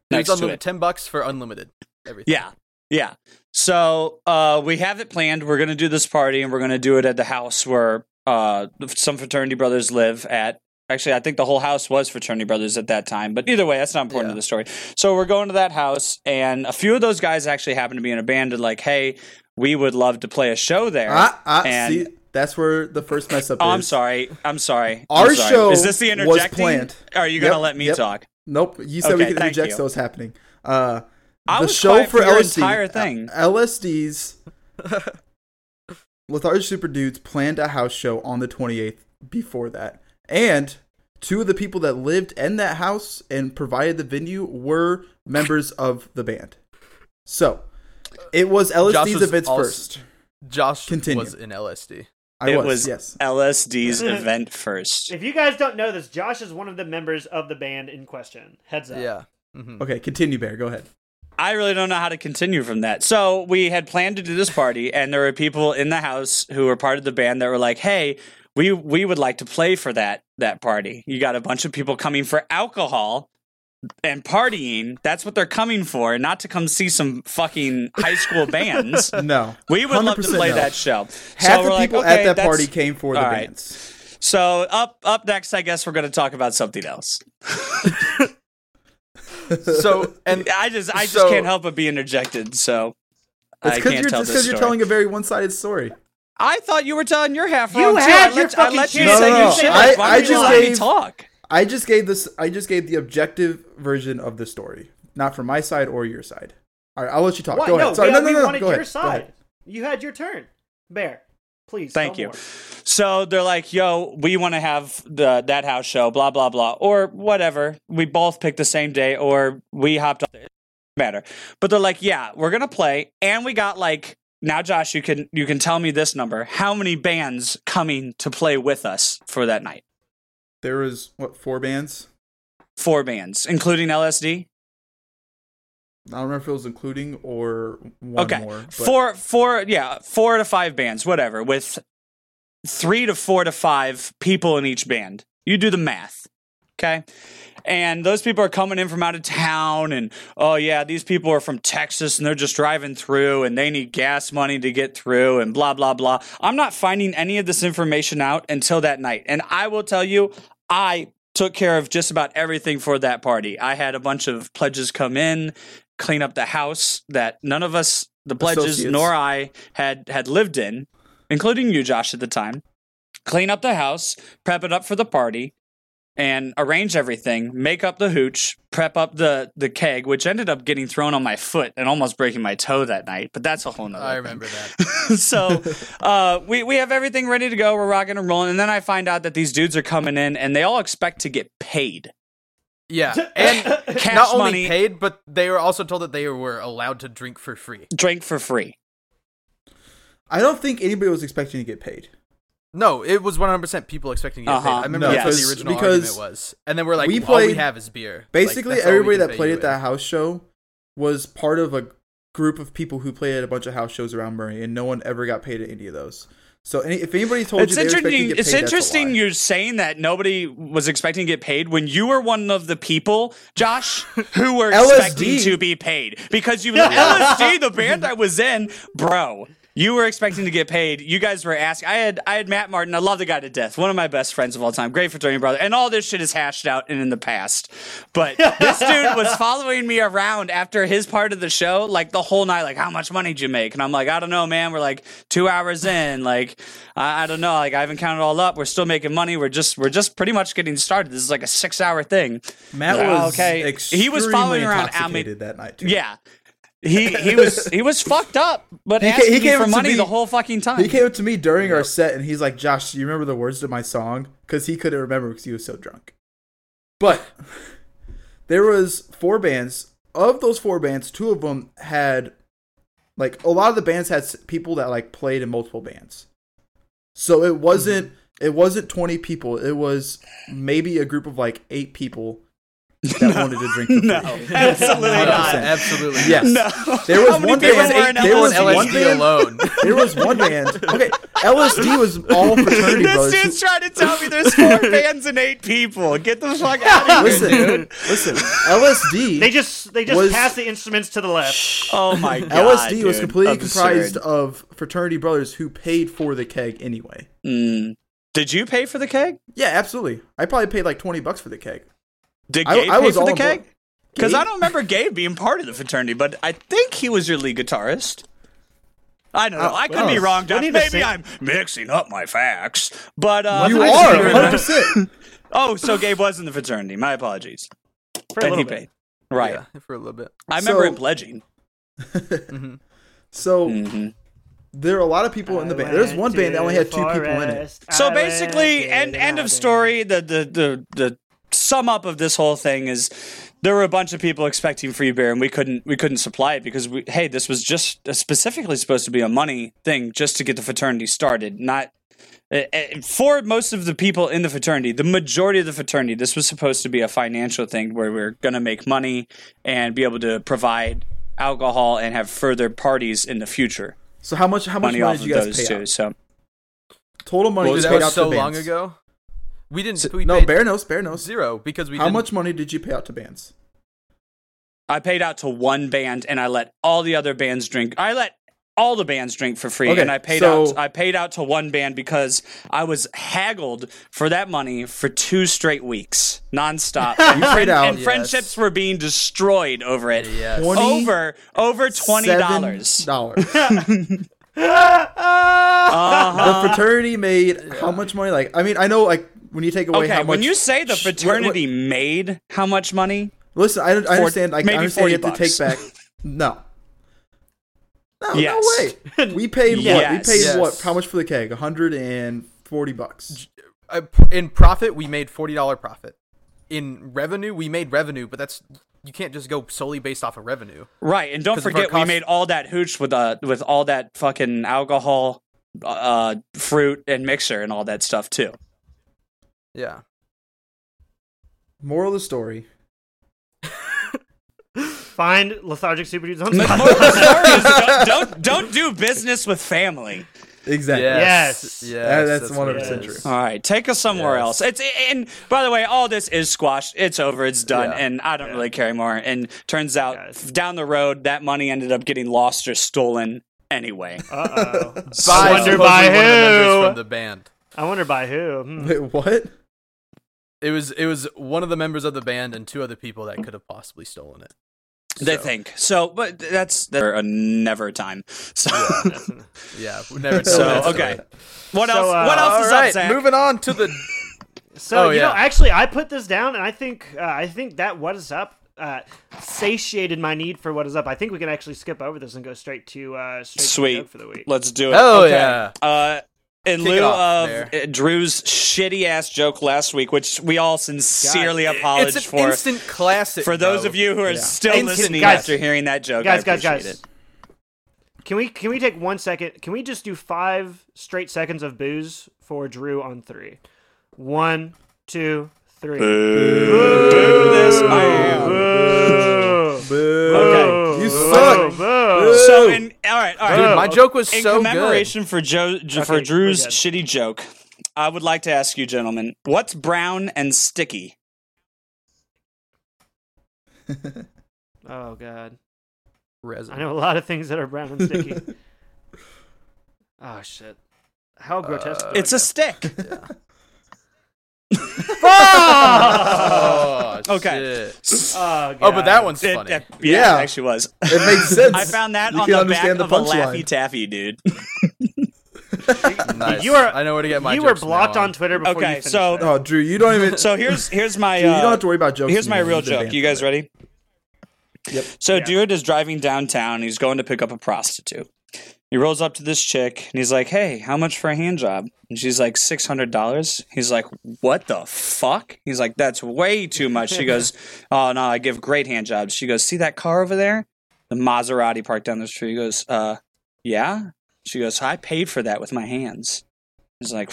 next to it. ten bucks for unlimited everything. Yeah, yeah. So uh, we have it planned. We're going to do this party, and we're going to do it at the house where uh, some fraternity brothers live at. Actually, I think the whole house was fraternity brothers at that time. But either way, that's not important yeah. to the story. So we're going to that house, and a few of those guys actually happen to be in a band. And like, hey, we would love to play a show there. Ah, ah, and see, that's where the first mess up oh, is. I'm sorry. I'm sorry. Our I'm sorry. show is this the interjecting? Was planned. Are you going to yep, let me yep. talk? Nope. You said okay, we could interject, you. So it's happening. Uh, I the was show for your L S D, entire thing. L S D's Lethargic Superdudes planned a house show on the twenty-eighth before that. And two of the people that lived in that house and provided the venue were members of the band. So, it was L S D's was events also, first. Josh Continue. was in L S D. I it was, was yes. L S D's event first. If you guys don't know this, Josh is one of the members of the band in question. Heads up. Yeah. Mm-hmm. Okay, continue, Bear. Go ahead. I really don't know how to continue from that. So we had planned to do this party, and there were people in the house who were part of the band that were like, hey, we we would like to play for that that party. You got a bunch of people coming for alcohol and partying. That's what they're coming for, not to come see some fucking high school bands. No. We would love to play no. that show. Half so the people like, okay, at that party came for the right. bands. So up up next, I guess we're going to talk about something else. So and I just I just so, can't help but be interjected. So it's I can't tell this because you're telling a very one-sided story. I thought you were telling your half wrong. You had your fucking chance. No, no, no. I, I just gave talk. I just gave this. I just gave the objective version of the story, not from my side or your side. All right, I'll let you talk. What? Go no, ahead. Sorry, no, no, no, no. Wanted go your ahead. Side. You had your turn, Bear. Please. Thank you. More. So they're like, yo, we want to have the that house show, blah, blah, blah, or whatever. We both picked the same day or we hopped on. It doesn't matter. But they're like, yeah, we're going to play. And we got like, now, Josh, you can you can tell me this number. How many bands coming to play with us for that night? There was, what, four bands? Four bands, including L S D? I don't remember if it was including or one okay. more. But. Four, four, yeah, four to five bands, whatever, with three to four to five people in each band. You do the math, okay? And those people are coming in from out of town, and, oh, yeah, these people are from Texas, and they're just driving through, and they need gas money to get through, and blah, blah, blah. I'm not finding any of this information out until that night, and I will tell you, I took care of just about everything for that party. I had a bunch of pledges come in, clean up the house that none of us, the pledges, Associates. nor I, had had lived in, including you, Josh, at the time. Clean up the house, prep it up for the party, and arrange everything, make up the hooch, prep up the, the keg, which ended up getting thrown on my foot and almost breaking my toe that night. But that's a whole nother I remember thing. that. So uh, we, we have everything ready to go. We're rocking and rolling. And then I find out that these dudes are coming in and they all expect to get paid. Yeah. And cash not only money, paid, but they were also told that they were allowed to drink for free. Drink for free. I don't think anybody was expecting to get paid. No, it was one hundred percent people expecting to get uh-huh. paid. I remember no, that's what the original argument was. And then we're like, we played, all we have is beer. Basically, like, everybody that played at that house show was part of a group of people who played at a bunch of house shows around Murray, and no one ever got paid at any of those. So any, if anybody told it's you they were expecting to get paid, it's interesting you're saying that nobody was expecting to get paid when you were one of the people, Josh, who were expecting to be paid. Because you were L S D, the band I was in, bro. You were expecting to get paid. You guys were asking. I had I had Matt Martin. I love the guy to death. One of my best friends of all time. Great fraternity brother. And all this shit is hashed out and in the past. But this dude was following me around after his part of the show, like the whole night, like, how much money did you make? And I'm like, I don't know, man. We're like two hours in. Like, I, I don't know. Like, I haven't counted it all up. We're still making money. We're just we're just pretty much getting started. This is like a six hour thing. Matt like, was okay. He was following around. Intoxicated that night too. Yeah. He he was he was fucked up, but he asking came, he me for money me, the whole fucking time. He came up to me during yep. our set, and he's like, "Josh, do you remember the words to my song?" Because he couldn't remember because he was so drunk. But there was four bands. Of those four bands, two of them had, like, a lot of the bands had people that, like, played in multiple bands. So it wasn't mm-hmm. it wasn't twenty people. It was maybe a group of like eight people. That no. wanted to drink for free. No, absolutely one hundred percent not. Absolutely yes. No. There was one band. Eight, there was L S D alone. There was one band. Okay, L S D was all fraternity brothers. This dude's trying to tell me there's four bands and eight people. Get the fuck out of here, listen, dude. Listen, L S D. They just they just was, passed the instruments to the left. Oh my god. L S D dude. was completely Absurd. comprised of fraternity brothers who paid for the keg anyway. Mm. Did you pay for the keg? Yeah, absolutely. I probably paid like twenty bucks for the keg. Did Gabe I, I pay was for the keg? Because I don't remember Gabe being part of the fraternity, but I think he was your lead guitarist. I don't know. Uh, I could well, be wrong. Josh. Maybe I'm mixing up my facts. But uh, you are one hundred percent. Oh, so Gabe was in the fraternity. My apologies. For a and he bit. paid. Right. Yeah, for a little bit. I remember so, him pledging. mm-hmm. So mm-hmm. there are a lot of people I in the band. There's one band that only had two people in it. So I basically, end end of story, the the the the sum up of this whole thing is there were a bunch of people expecting free beer and we couldn't we couldn't supply it because we hey this was just specifically supposed to be a money thing just to get the fraternity started, not for most of the people in the fraternity, the majority of the fraternity, this was supposed to be a financial thing where we we're going to make money and be able to provide alcohol and have further parties in the future. So how much how much money, money did you guys pay two, out? So. Total money well, was paid out so to bands. Long ago? We didn't. So, we no, bare nose, bare nose. Zero, because we How didn't. Much money did you pay out to bands? I paid out to one band, and I let all the other bands drink. I let all the bands drink for free, okay, and I paid so, out I paid out to one band because I was haggled for that money for two straight weeks, nonstop. You and paid out, and yes. friendships were being destroyed over it. Yes. Over over twenty dollars. Dollars. uh-huh. The fraternity made yeah. how much money? Like, I mean, I know, like, when you take away okay, how much. When you say the fraternity sh- what, what, made how much money? Listen, I, I understand. I, maybe I understand you have bucks. To take back. No. No, yes. no way. We paid yes. what? We paid yes. what? How much for the keg? one hundred forty bucks. In profit, we made forty dollars profit. In revenue, we made revenue, but that's you can't just go solely based off of revenue. Right, and don't forget cost- we made all that hooch with uh with all that fucking alcohol, uh fruit and mixer and all that stuff too. Yeah. Moral of the story. Find Lethargic Superdudes on Spotify. don't, don't don't do business with family. Exactly. Yes. Yes. Yes. That's, that's one hundred percent true. All right. Take us somewhere yes. else. It's and by the way, all this is squashed. It's over. It's done. Yeah. And I don't yeah. really care anymore. And turns out yes. down the road, that money ended up getting lost or stolen anyway. Uh-oh. I wonder by who. From the band. I wonder by who. Hmm. Wait, what? It was it was one of the members of the band and two other people that could have possibly stolen it. They so. think so, but that's, that's a never time. So yeah, yeah never. So okay, what so, else? Uh, what else is right, up, Zach? Moving on to the. So oh, you yeah. know, actually, I put this down, and I think uh, I think that what is up uh, satiated my need for what is up. I think we can actually skip over this and go straight to uh, straight Sweet. to the joke for the week. Let's do it. Oh okay. yeah. Uh, In Kick lieu off, of there. Drew's shitty-ass joke last week, which we all sincerely God, apologize it's an for. Instant classic. For those though. Of you who are yeah. still instant, listening guys, after hearing that joke, guys, I appreciate guys, guys. It. Can we can we take one second? Can we just do five straight seconds of booze for Drew on three? One, two, three. Boo! Boo, boo this man. Boo! Boo! Boo. Okay, you suck. Boo. Boo. So in. All right, all right. Dude, my joke was in so good. In commemoration for Joe, okay, for Drew's shitty joke, I would like to ask you, gentlemen, what's brown and sticky? Oh God, resin. I know a lot of things that are brown and sticky. Oh shit! How grotesque! Uh, it's a stick. Yeah. Oh, okay. Shit. Oh, oh, but that one's it, funny. It, yeah, yeah, it actually was. It makes sense. I found that you on the back the of a Laffy line. Taffy, dude. Nice. You are. I know where to get my. You were blocked on Twitter before. Okay, you so that. Oh, Drew, you don't even. So here's here's my. Drew, you don't have to worry about jokes. Here's my real joke. You guys ready? Yep. So yeah. Dude is driving downtown. He's going to pick up a prostitute. He rolls up to this chick, and he's like, hey, how much for a hand job? And she's like, six hundred dollars. He's like, what the fuck? He's like, that's way too much. She goes, oh, no, I give great hand jobs. She goes, see that car over there? The Maserati parked down the street. He goes, uh, yeah? She goes, I paid for that with my hands. He's like,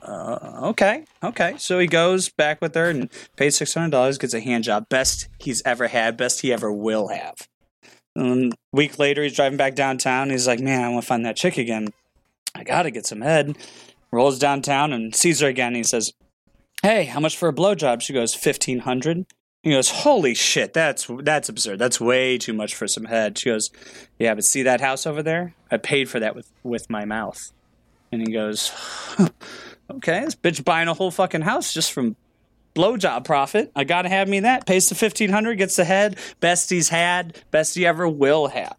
uh, okay, okay. So he goes back with her and pays six hundred dollars, gets a hand job. Best he's ever had, best he ever will have. And a week later, he's driving back downtown. He's like, man, I want to find that chick again. I got to get some head. Rolls downtown and sees her again. He says, hey, how much for a blowjob? She goes, fifteen hundred dollars. He goes, holy shit, that's that's absurd. That's way too much for some head. She goes, yeah, but see that house over there? I paid for that with, with my mouth. And he goes, okay, this bitch buying a whole fucking house just from blowjob profit. I gotta have me that. Pays the fifteen hundred dollars, gets the head. Best he's had, best he ever will have.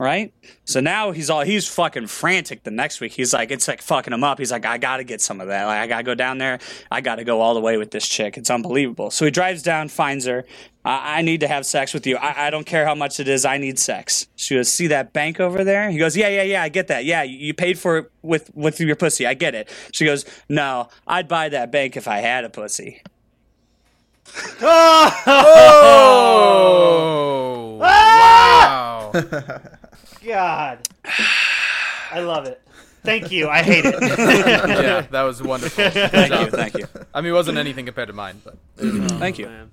Right? So now he's all, he's fucking frantic the next week. He's like, it's like fucking him up. He's like, I gotta get some of that. Like, I gotta go down there. I gotta go all the way with this chick. It's unbelievable. So he drives down, finds her. I, I need to have sex with you. I-, I don't care how much it is. I need sex. She goes, see that bank over there? He goes, yeah, yeah, yeah, I get that. Yeah, you paid for it with, with your pussy. I get it. She goes, no, I'd buy that bank if I had a pussy. Oh! Oh! Ah! Wow! God, I love it. Thank you. I hate it. Yeah, that was wonderful. Good thank job. you. Thank you. I mean, it wasn't anything compared to mine, but oh, thank you.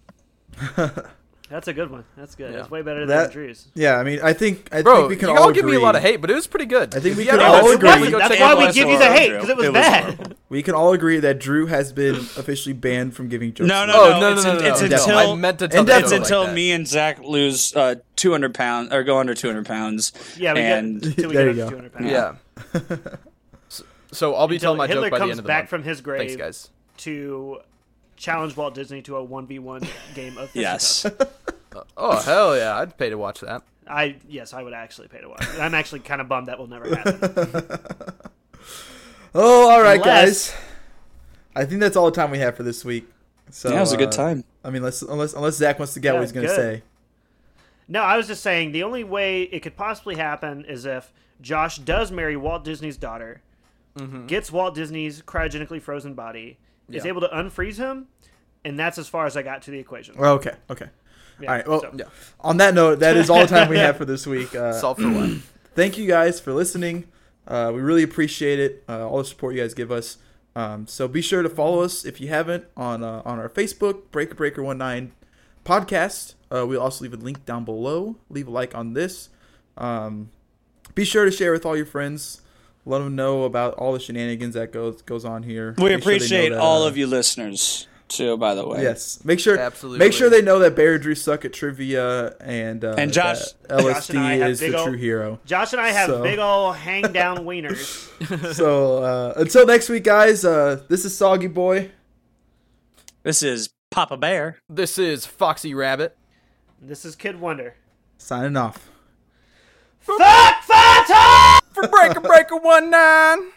That's a good one. That's good. Yeah. It's way better that, than trees. Yeah, I mean, I think I Bro, think we can all, all give agree. me a lot of hate, but it was pretty good. I think we yeah, can no, all agree. That's, that's why we give you the hate, because it was it bad. Was we can all agree that Drew has been officially banned from giving jokes. No, no, oh, no, no, no, it's, no, no, it's no. until I meant to tell it's until like me and Zach lose uh, two hundred pounds or go under two hundred pounds. Yeah, we and get, until we there get under two hundred pounds. Yeah. so, so I'll be telling my joke by the end of the month. Hitler comes back from his grave. Thanks, guys. To challenge Walt Disney to a one v one game of yes. Oh, hell yeah. I'd pay to watch that. I Yes, I would actually pay to watch it. I'm actually kind of bummed that will never happen. Oh, all right, unless... guys. I think that's all the time we have for this week. So, yeah, it was a good time. Uh, I mean, unless, unless, unless Zach wants to get yeah, what he's going to say. No, I was just saying the only way it could possibly happen is if Josh does marry Walt Disney's daughter, mm-hmm. gets Walt Disney's cryogenically frozen body, yeah. is able to unfreeze him, and that's as far as I got to the equation. Well, okay, okay. Yeah, all right, well, so. yeah. on that note, that is all the time we have for this week. Uh, Solve for one. Thank you guys for listening. Uh, we really appreciate it, uh, all the support you guys give us. Um, so be sure to follow us, if you haven't, on uh, on our Facebook, Breaker Breaker nineteen podcast. Uh, we'll also leave a link down below. Leave a like on this. Um, be sure to share with all your friends. Let them know about all the shenanigans that goes goes on here. We Make appreciate sure that, all uh, of you listeners. Too, by the way. Yes. Make sure Absolutely. make sure they know that Bear and Drew suck at trivia and, uh, and Josh, L S D Josh and I is the old, true hero. Josh and I have so. big old hang down wieners. So uh, until next week, guys, uh, this is Soggy Boy. This is Papa Bear. This is Foxy Rabbit. And this is Kid Wonder. Signing off. Fuck Fata! For Breaker Breaker nineteen!